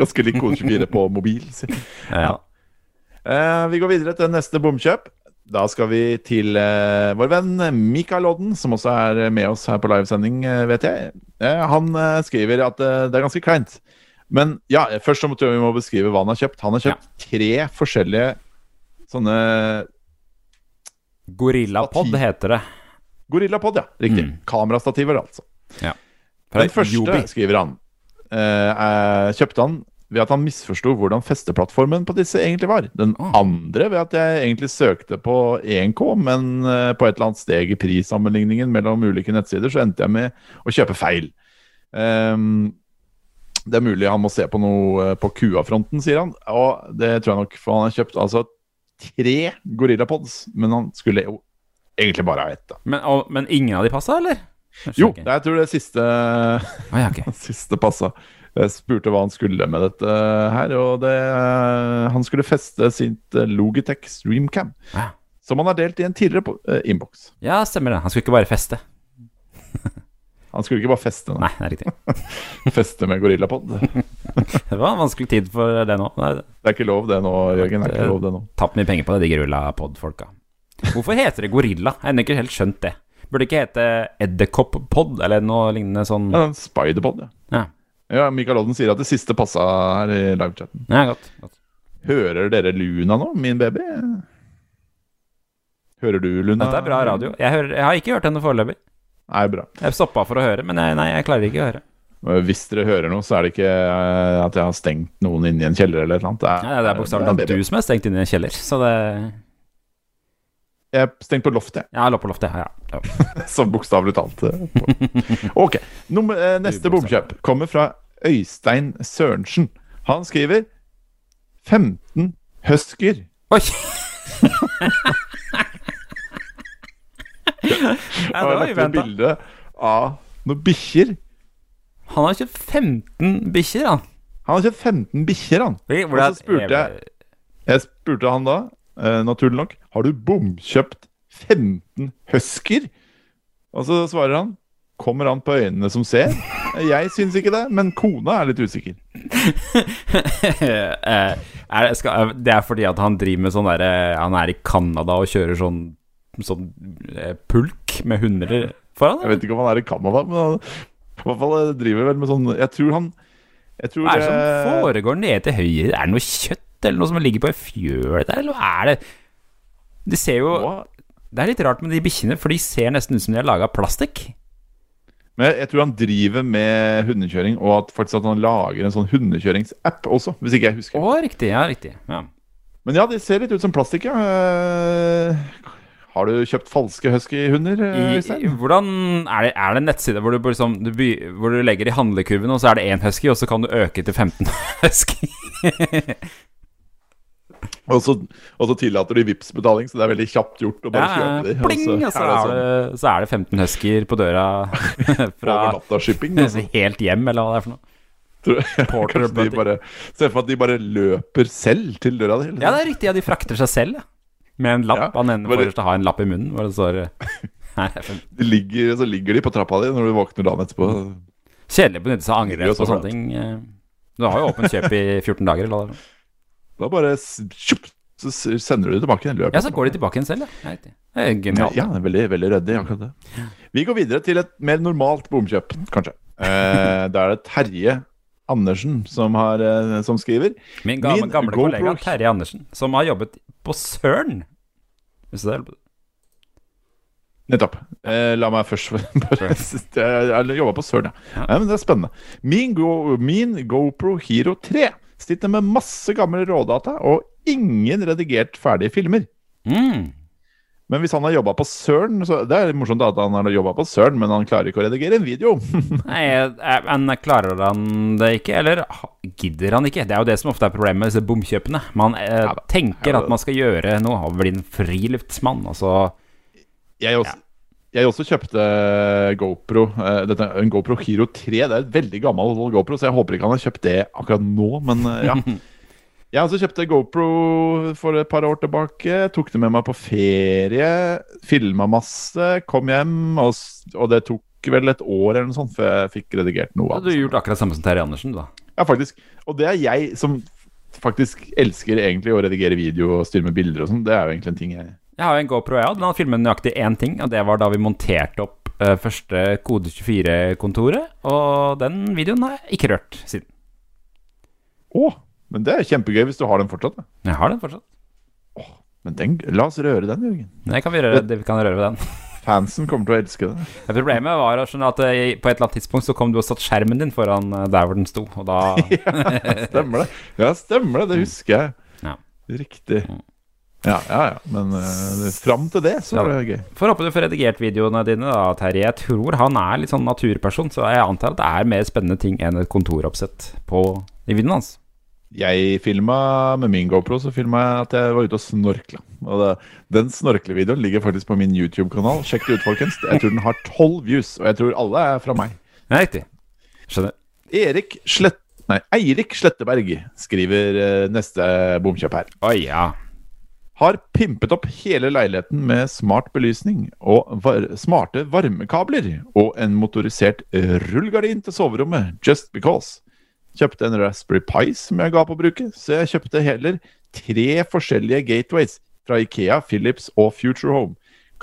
Ganske lik Kode24 på mobil Vi går videre til neste bomkjøp Da skal vi til vår venn Mikael Odden Som også med oss her på livesending vet jeg Han skriver at det ganske kleint Men ja, først så tror jeg vi må beskrive hva han har kjøpt Han har kjøpt tre forskjellige Sånne Gorilla Pod heter det Gorilla Pod, ja, riktig. Kamerastativer altså. Ja. Den første, skriver han, kjøpte han ved at han misforstod hvordan festeplattformen på disse egentlig var. Den andre ved at jeg egentlig søkte på 1K, men på et eller annet steg I prissammenligningen mellom ulike nettsider, så endte jeg med å kjøpe feil. Det mulig han må se på noe på QA-fronten, sier han. Og det tror jeg nok, for han har kjøpt altså 3 Gorilla Pods, men han skulle jo egentlig bare ett da. Men ingen av de passet, eller? Jo, jeg tror det siste siste passet. Jeg spurte hva han skulle med dette her, og det, han skulle feste sitt Logitech Streamcam, som han har delt I en tidligere inbox. Ja, stemmer det. Han skulle ikke bare feste. Han skulle ikke bare feste, nei. Nei, det riktig. Feste med Gorilla Pod. Det var en vanskelig tid for det nå. Nei, det ikke lov det nå, Jørgen. Det ikke lov det nå. Tapp mye penger på det, de Gorilla Pod-folka. Hvorfor heter det gorilla? Jeg har ikke helt skjønt det. Burde det ikke hete edderkopp-pod eller noe lignende sånn? Ja, spider-pod, ja. Ja, Mikael Odden sier at det siste passet her I live-chatten. Ja, godt. Hører dere Luna nå, min baby? Hører du Luna? Dette bra radio. Jeg har ikke hørt henne foreløpig. Nei, bra. Jeg stoppet for å høre, men jeg klarer ikke å høre. Hvis dere hører noe, så det ikke at jeg har stengt noen inn I en kjeller eller noe. Nei, det bokstavlig at du som har stengt inn I en kjeller, så det... Jeg stengt på loftet. Ja, jeg lå på loftet, ja. Som bokstavlig talt. Ok, neste bomkjøp kommer fra Øystein Sørensen. Han skriver 15 høsker. Oi! Ja, det var uventet. Bilde av noen bikkjer. Han har kjøpt 15 bikkjer, han. Han har kjøpt 15 bikkjer, han. Og så spurte han da, naturlig nok, har du bomkjøpt 15 høsker? Og så svarer han, kommer han på øynene som ser? Jeg synes ikke det, men kona litt usikker. Det fordi at han driver med sånn der, han I Kanada og kjører sånn pulk med hunder foran? Jeg vet ikke om han I Kanada, men han, I hvert fall driver vel med sånn, jeg tror det som foregår ned til høyre? Det noe kjøtt? Eller noe som ligger på en fjøl der, eller hva det? De ser jo Det litt rart med de bikkjene, for de ser nesten ut som de har laget plastikk. Men jeg tror han driver med hundekjøring, og at faktisk at han lager en sånn hundekjøringsapp også, hvis ikke jeg husker. Riktig. Men ja, de ser litt ut som plastikk, ja. Har du kjøpt falske husky-hunder? Hvordan det? Det nettside hvor du, liksom, hvor du legger I handlekurven, og så det 1 husky, og så kan du øke til 15 husky? Og så tillater de Vipps-betaling, så det veldig kjapt gjort å bare kjøpe det. Pling, og så det så det 15 husker på døra fra shipping, altså. Helt hjem, eller hva det for noe. Porter, de bare, se for at de bare løper selv til døra di. Ja, det riktig, de frakter seg selv, med en lapp, han ender forrest å ha en lapp I munnen, hvor det står, så ligger de på trappa di når du våkner dagen etterpå. Kjedelig på nytt, så angrer og sånne ting. Du har jo åpent kjøp I 14 dager, eller hva? Da bare så sender du det tilbake igjen. Ja, så går de tilbake igjen selv, ja. Det genialt. Ja, veldig, veldig røddig, akkurat det. Vi går videre til et mer normalt bomkjøp, kanskje. Da det Terje Andersen som skriver. Min gamle kollega Terje Andersen, som har jobbet på CERN. Hvis det Nettopp. La meg først Jeg jobber på CERN, ja. Men det spennende. Min GoPro Hero 3 sitter med masse gamle rådata og ingen redigert ferdige filmer. Men hvis han har jobbet på CERN, så det morsomt at han har jobbet på CERN, men han klarer ikke å redigere en video. Nei, men klarer han det ikke, eller gidder han ikke? Det jo det som ofte problemet med disse bomkjøpene. Man tenker at man skal gjøre noe, har vel en friluftsmann, og så Jeg også kjøpte GoPro, en GoPro Hero 3. Det er et veldig gammel GoPro, så jeg håper ikke han har kjøpt det akkurat nå, men ja. Jeg også kjøpte GoPro for et par år tilbake, tok det med meg på ferie, filmet masse, kom hjem, og det tok vel et år eller noe sånt før jeg fikk redigert noe. Du har gjort akkurat samme som Terje Andersen, da. Ja, faktisk. Og det er jeg som faktisk elsker egentlig å redigere video og styre med bilder og sånt. Det er jo egentlig en ting jeg... Jeg har jo en GoPro, ja, den hadde filmet nøyaktig en ting, og det var da vi monterte opp første Kode24-kontoret, og den videoen har jeg ikke rørt siden. Åh, men det er kjempegøy hvis du har den fortsatt. Da. Jeg har den fortsatt. Åh, men den, la oss røre den, Jørgen. Nei, kan vi røre, det, vi kan røre ved den. Fansen kommer til å elske det. Problemet var å skjønne at på et eller annet tidspunkt så kom du og satt skjermen din foran der hvor den sto, og da... Ja, stemmer det. Ja, stemmer det, det husker jeg. Ja. Riktig. Ja, men fram til det så var det gøy. For å håpe du får redigert videoene dine da, Terje. Jeg tror han er litt sånn naturperson, så jeg antar at det er mer spennende ting enn et kontoroppsett på, i videoen hans. Jeg filmet med min GoPro, så filmet jeg at jeg var ute og snorkla. Og den snorklevideoen ligger faktisk på min YouTube-kanal. Sjekk det ut, folkens. Jeg tror den har 12 views, og jeg tror alle er fra meg. Nei, riktig. Skjønner. Eirik Sletteberg skriver neste bomkjøp her. Oi, ja. Har pimpet opp hele leiligheten med smart belysning og smarte varmekabler og en motorisert rullgardin til soverommet, just because. Kjøpte en Raspberry Pi som jeg ga på bruket, så jeg kjøpte heller 3 forskjellige gateways fra IKEA, Philips og Future Home.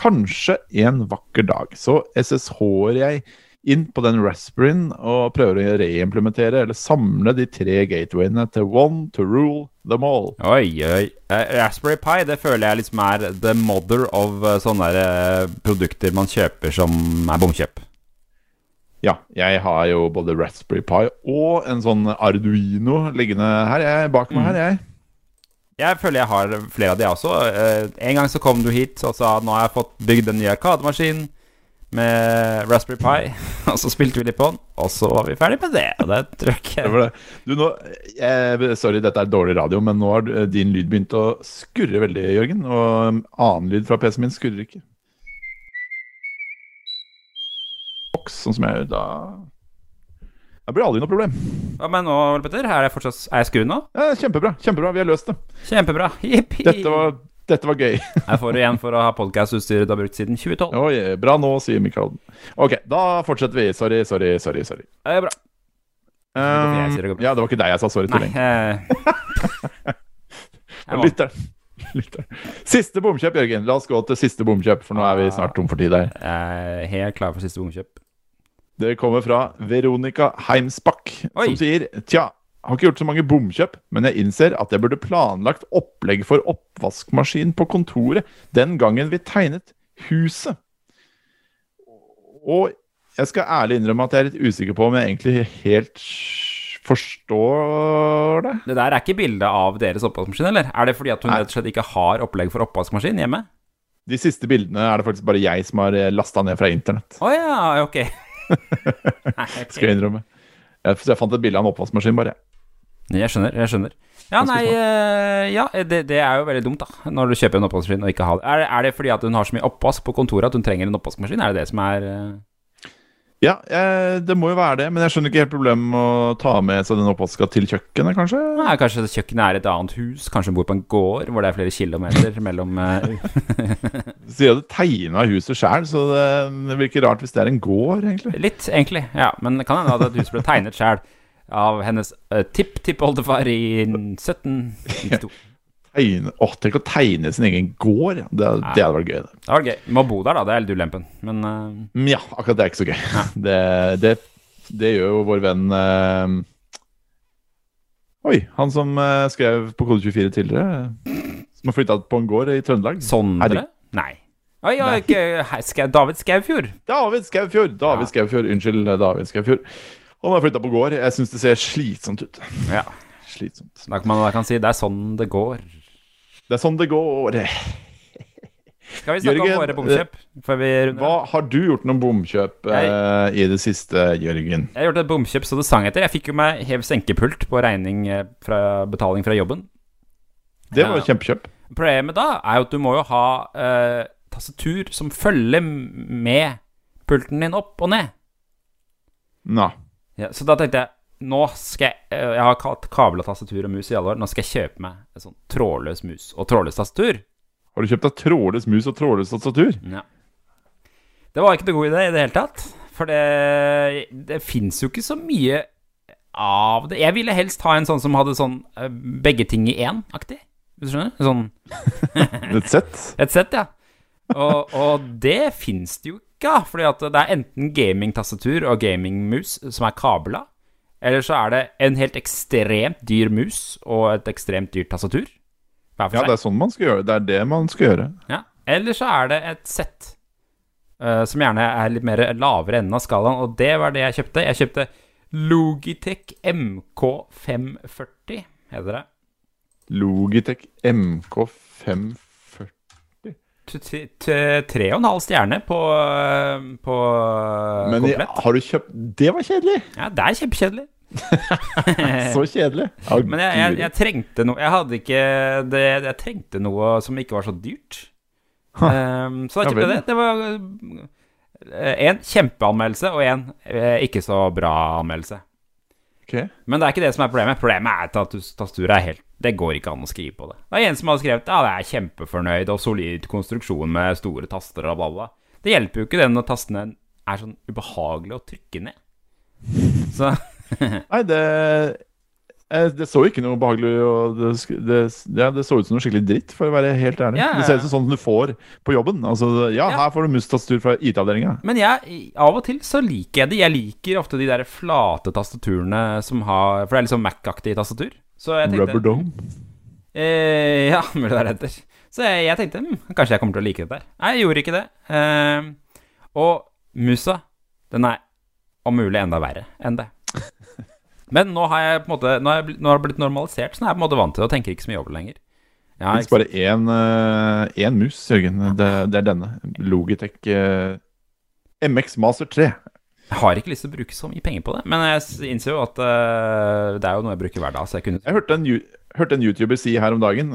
Kanskje en vakker dag, så SSH-er jeg inn på den Raspberryen og prøver å reimplementere eller samle de 3 gatewayene til one to rule them all. Oi. Raspberry Pi, det føler jeg liksom er the mother of sånne produkter man kjøper som er bomkjøp. Ja, jeg har jo både Raspberry Pi og en sånn Arduino liggende her. Jeg er bak meg her, jeg. Jeg føler jeg har flere av de også. En gang så kom du hit og sa, nå har jeg fått bygd en ny arcade-maskin med Raspberry Pi, og så spilte vi litt på den, og så var vi ferdige med det, og det trøkker jeg. Du, nå, sorry, dette er dårlig radio, men nå har din lyd begynt å skurre veldig, Jørgen, og annen lyd fra PC-en min skurrer ikke. Boks, sånn som jeg da... Det blir aldri noe problem. Ja, men nå, Ole Petter, er jeg skrudd nå? Ja, kjempebra, vi har løst det. Kjempebra, yippie! Dette var gøy. Her får du igjen for å ha podcastutstyret du har brukt siden 2012. Oi, bra nå, sier Mikael Odden. Ok, da fortsetter vi. Sorry. Det er bra. Ja, det var ikke deg jeg sa sorry til lenge. Lytter. Siste bomkjøp, Jørgen. La oss gå til siste bomkjøp, for nå er vi snart tom for tid der. Jeg er helt klar for siste bomkjøp. Det kommer fra Veronica Heimsbakk, som sier, tja, har ikke gjort så mange bomkjøp, men jeg innser at jeg burde planlagt opplegg for oppvaskmaskin på kontoret den gangen vi tegnet huset. Og jeg skal ærlig innrømme at jeg er litt usikker på om jeg egentlig helt forstår det. Det der er ikke bildet av deres oppvaskmaskin, eller? Er det fordi at hun rett og slett ikke har opplegg for oppvaskmaskin hjemme? De siste bildene er det faktisk bare jeg som har lastet ned fra internett. Åja, ok. Skal jeg innrømme. Jeg fant et bilde av en oppvaskmaskin bare, jeg. Jeg skjønner. Det er jo veldig dumt da, når du kjøper en oppvaskmaskin og ikke har det. Er det fordi at hun har så mye oppvask på kontoret at hun trenger en oppvaskmaskin? Er det det som er... Ja, det må jo være det, men jeg skjønner ikke helt problemet med å ta med seg den oppvasken til kjøkkenet, kanskje? Nei, kanskje kjøkkenet er et annet hus, kanskje hun bor på en gård, hvor det er flere kilometer mellom... Sier du tegnet huset selv, så det virker rart hvis det er en gård, egentlig. Litt, egentlig, ja, men det kan hende at huset ble tegnet selv av hennes tipp-oltefar i 1792. Tenk å tegne sin egen gård, det hadde vært gøy. Det hadde vært gøy, du må bo der da, det er litt ulempen. Men, ja, akkurat det er ikke så gøy. Det gjør jo vår venn... han som skrev på Kode24 tidligere, som har flyttet på en gård i Trøndelag. Sondre? Nei. David Skaufjord. Og han har flyttet på gård. Jeg synes det ser slitsomt ut. Ja, slitsomt. Da kan man si, det er sånn det går. Skal vi snakke Jørgen, om våre bomkjøp? Hva har du gjort noen bomkjøp i det siste, Jørgen? Jeg har gjort et bomkjøp så det sang etter. Jeg fikk jo meg hev senkepult på regning fra betaling fra jobben. Det var jo kjempekjøp. Problemet da er jo at du må jo ha tastatur som følger med pulten din opp og ned. Nei. Ja, så da tenkte jeg, nå skal jeg har kablet tastatur og mus I alle år, nå skal jeg kjøpe meg en sånn trådløs mus og trådløs tastatur. Har du kjøpt deg trådløs mus og trådløs tastatur? Ja. Det var ikke en god idé I det hele tatt, for det finnes jo ikke så mye av det. Jeg ville helst ha en sånn som hadde sånn begge ting I en, aktig. Du skjønner? Sånn. Et sett? Et sett, ja. Og det finnes det jo ikke, fordi at det enten gaming-tastatur og gaming-mus som kabla, eller så det en helt ekstremt dyr mus og et ekstremt dyrt tastatur. Ja, det sånn man skal gjøre. Det det man skal gjøre. Ja, eller så det et sett som gjerne litt mer lavere enden av skalaen, og det var det jeg kjøpte. Jeg kjøpte Logitech MK540, heter det. Logitech MK540. 3,5 stjerne på Men har du kjøpt? Det var kjedelig. Ja, det kjempekjedelig. Så kjedelig. Men jeg trengte noe. Jeg hadde ikke det. Jeg trengte noe som ikke var så dyrt. Så da kjøpte jeg det. Det var en kjempeanmeldelse og en ikke så bra anmeldelse. Okay. Men det ikke det som problemet. Problemet at tastaturet helt Det går ikke an å skrive på det. Det en som har skrevet, ja, det kjempefornøyd og solid konstruksjon med store taster og bla bla. Det hjelper jo ikke det når tastene sånn ubehagelig å trykke ned. Så. Nei, det så ikke noe behagelig, og det så ut som noe skikkelig dritt, for å være helt ærlig. Ja. Det ser ut som sånn du får på jobben. Altså, ja, her får du mus-tastatur fra IT-avdelingen. Men av og til så liker jeg det. Jeg liker ofte de der flate tastaturene som har, for det liksom Mac-aktig tastatur. Så jeg tenkte, Rubber Dome? Ja, mulig det etter. Så jeg tenkte, kanskje jeg kommer til å like det der. Nei, jeg gjorde ikke det. Og musa, den om mulig enda verre enn det. Men nå har jeg på en måte, nå har det blitt normalisert, så nå jeg på en måte vant til det og tenker ikke så mye over det lenger. Jeg har ikke bare en mus, Jørgen. Det denne. Logitech MX Master 3. Jeg har ikke lyst til å bruke så mye penger på det, men jeg innser jo at det jo noe jeg bruker hver dag, så jeg kunne... Jeg hørte en YouTuber si her om dagen,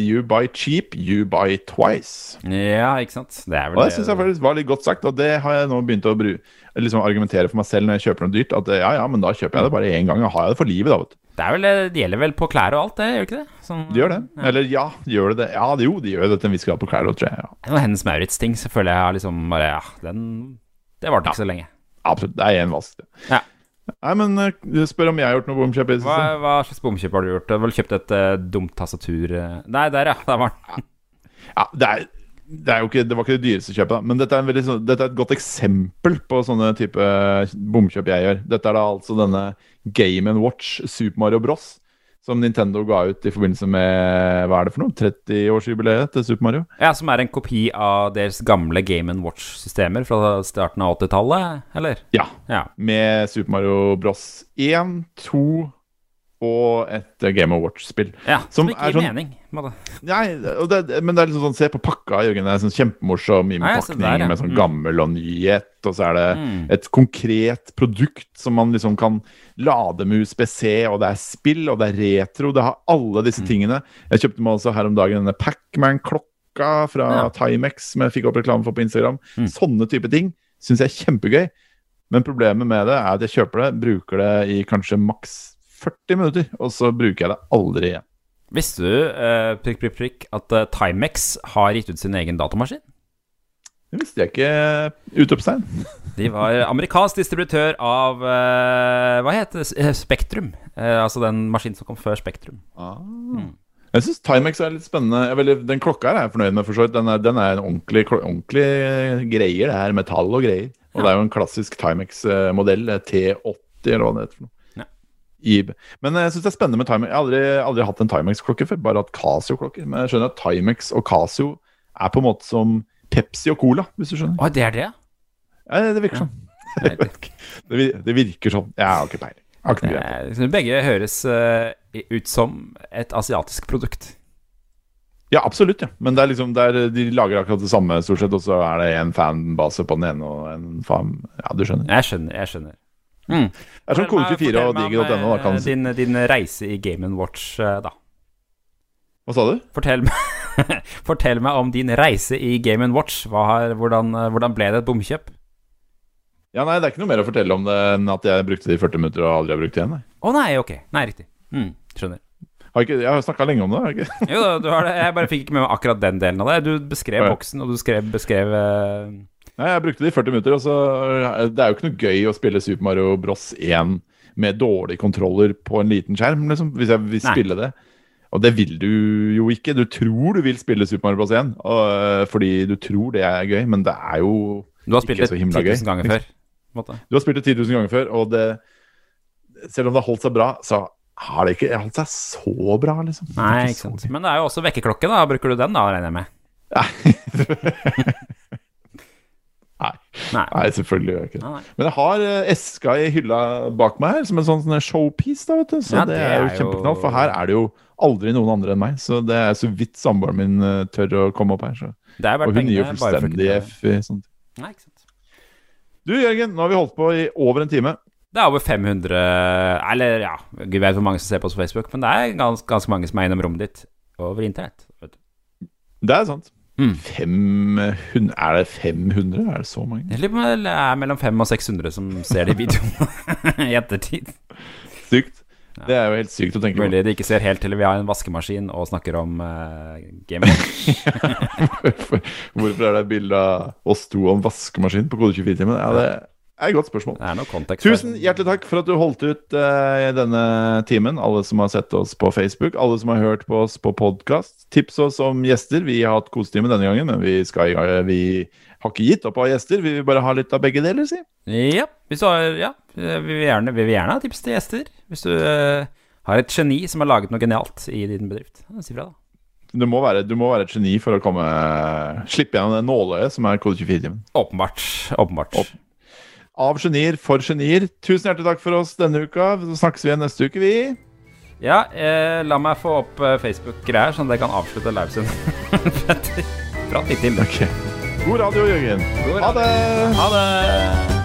you buy cheap, you buy twice. Ja, ikke sant? Det vel og det synes jeg faktisk var litt godt sagt, og det har jeg nå begynt å liksom argumentere for meg selv når jeg kjøper noe dyrt, at ja, men da kjøper jeg det bare en gang, og har jeg det for livet da, vet du. Det gjelder vel på klær og alt, det gjør ikke det? Som, de gjør det, ja. Eller ja, de gjør det. Ja, de gjør det til en viss grad på klær og tror jeg, ja. Det var Hennes Maurits-ting, selvfølgelig jeg har liksom bare, Det var det ikke så lenge. Absolutt, det en vask. Ja. Nei, men spør om jeg har gjort noe bomkjøp. Hva slags bomkjøp har du gjort? Du har vel kjøpt et dumt tastatur? Nei, der ja, der var den. Ja, det var ikke det dyreste kjøpet da. Men dette dette et godt eksempel på sånne type bomkjøp jeg gjør. Dette da altså denne Game & Watch Super Mario Bros. Som Nintendo ga ut i forbindelse med, hva det for noe, 30-årsjubileet til Super Mario? Ja, som en kopi av deres gamle Game & Watch-systemer fra starten av 80-tallet, eller? Ja, med Super Mario Bros. 1, 2 og et Game & Watch-spill. Ja, som ikke gir mening. Nei, men det liksom sånn, se på pakka, Jørgen, det sånn kjempemorsom innpakning der, ja. Med sånn gammel og nyhet, og så det et konkret produkt som man liksom kan lade med USB-C, og det spill, og det retro, det har alle disse tingene. Jeg kjøpte meg også her om dagen denne Pac-Man-klokka fra Timex, som jeg fikk opp reklame for på Instagram. Sånne type ting synes jeg er kjempegøy, men problemet med det at jeg kjøper det, bruker det i kanskje maks 40 minutter, og så bruker jeg det aldri igjen. Visste du, at Timex har gitt ut sin egen datamaskin? Det visste jeg ikke, utropstegn. De var amerikansk distributør av, hva heter det? Spektrum. Altså den maskinen som kom før Spektrum. Jeg synes Timex litt spennende. Den klokka her jeg fornøyd med, for så vidt. Den en ordentlig greier, det her metall og greier. Og det jo en klassisk Timex-modell, T80 eller hva det heter for noe. Men jeg synes det spennende med Timex. Jeg har aldri hatt en Timex-klokke før, bare hatt Casio-klokker. Men jeg skjønner at Timex og Casio på en måte som Pepsi og Cola, hvis du skjønner. Åh, det det? Ja, det virker sånn. Det virker sånn. Jeg har ikke peiling. Begge høres ut som et asiatisk produkt. Ja, absolutt, ja. Men det liksom der de lager akkurat det samme stort sett, og så det en fanbase på den ene og en fan... Ja, du skjønner. Jeg skjønner. Jeg tror kode24 og digg.no din reise i Game & Watch da. Hva sa du? Fortell meg Fortell meg om din reise I Game & Watch. Hvordan ble det et bomkjøp? Ja, nei, det ikke noe mer å fortelle om det enn at jeg brukte de 40 minutter og aldri har brukt igjen. Å nei, ok. Nei, riktig. Skjønner. Jeg har snakket lenge om det, har jeg ikke? Jo, du har det. Jeg bare fikk ikke med meg akkurat den delen av det. Du beskrev boksen, og du beskrev Nei, jeg brukte de 40 minutter, og så det jo ikke noe gøy å spille Super Mario Bros. 1 med dårlige kontroller på en liten skjerm, liksom, hvis jeg vil spille det. Og det vil du jo ikke. Du tror du vil spille Super Mario Bros. 1, fordi du tror det gøy, men det jo ikke så himla gøy. Du har spilt det 10 000 ganger før. Måte. Du har spilt det 10 000 ganger før, og det, selv om det har holdt seg bra, så har det ikke holdt seg så bra, liksom. Nei, ikke sant. Men det jo også vekkeklokke, da. Bruker du den, da, regner jeg med? Nei. Nei, selvfølgelig gjør jeg ikke det. Men jeg har eska I hylla bak meg her, som en sånn showpiece, da, vet du. Så ja, det jo kjempeknall, for her det jo aldri noen andre enn meg. Så det så vidt samboeren min tør å komme opp her. Så. Og hun jo fullstendig sånn. Nei, ikke sant. Du, Jørgen, nå har vi holdt på I over en time. Det over 500, eller ja, jeg vet hvor mange som ser på oss på Facebook, men det ganske mange som innom rommet ditt over internett, vet du. Det sant. 500, det 500? Det så mange? Det mellom 500 og 600 som ser det I videoen I ettertid. Sykt. Det jo helt sykt å tenke på. Mulig de ikke ser helt til vi har en vaskemaskin og snakker om Game Watch. Hvorfor det bildet av oss to om vaskemaskin på Kode24-timen? Ja, det et godt spørsmål. Det noe kontekst. Tusen hjertelig takk for at du holdt ut denne timen. Alle som har sett oss på Facebook, alle som har hørt på oss på podcast. Tips oss om gjester. Vi har hatt kostime denne gangen, men vi har ikke gitt opp av gjester. Vi vil bare ha litt av begge deler, si. Ja, vi vil gjerne ha tips til gjester. Hvis du har et geni som har laget noe genialt I din bedrift, si fra da. Du må være et geni for å slippe gjennom det nåløyet som Kode24-timen. Åpenbart. Av genier for genier. Tusen hjertelig takk for oss denne uka. Så snakkes vi igjen neste uke, vi. Ja, la meg få opp Facebook-greier, sånn at jeg kan avslutte livesen. Bra titt til. Okay. God radio, Jørgen. God radio. Ha det!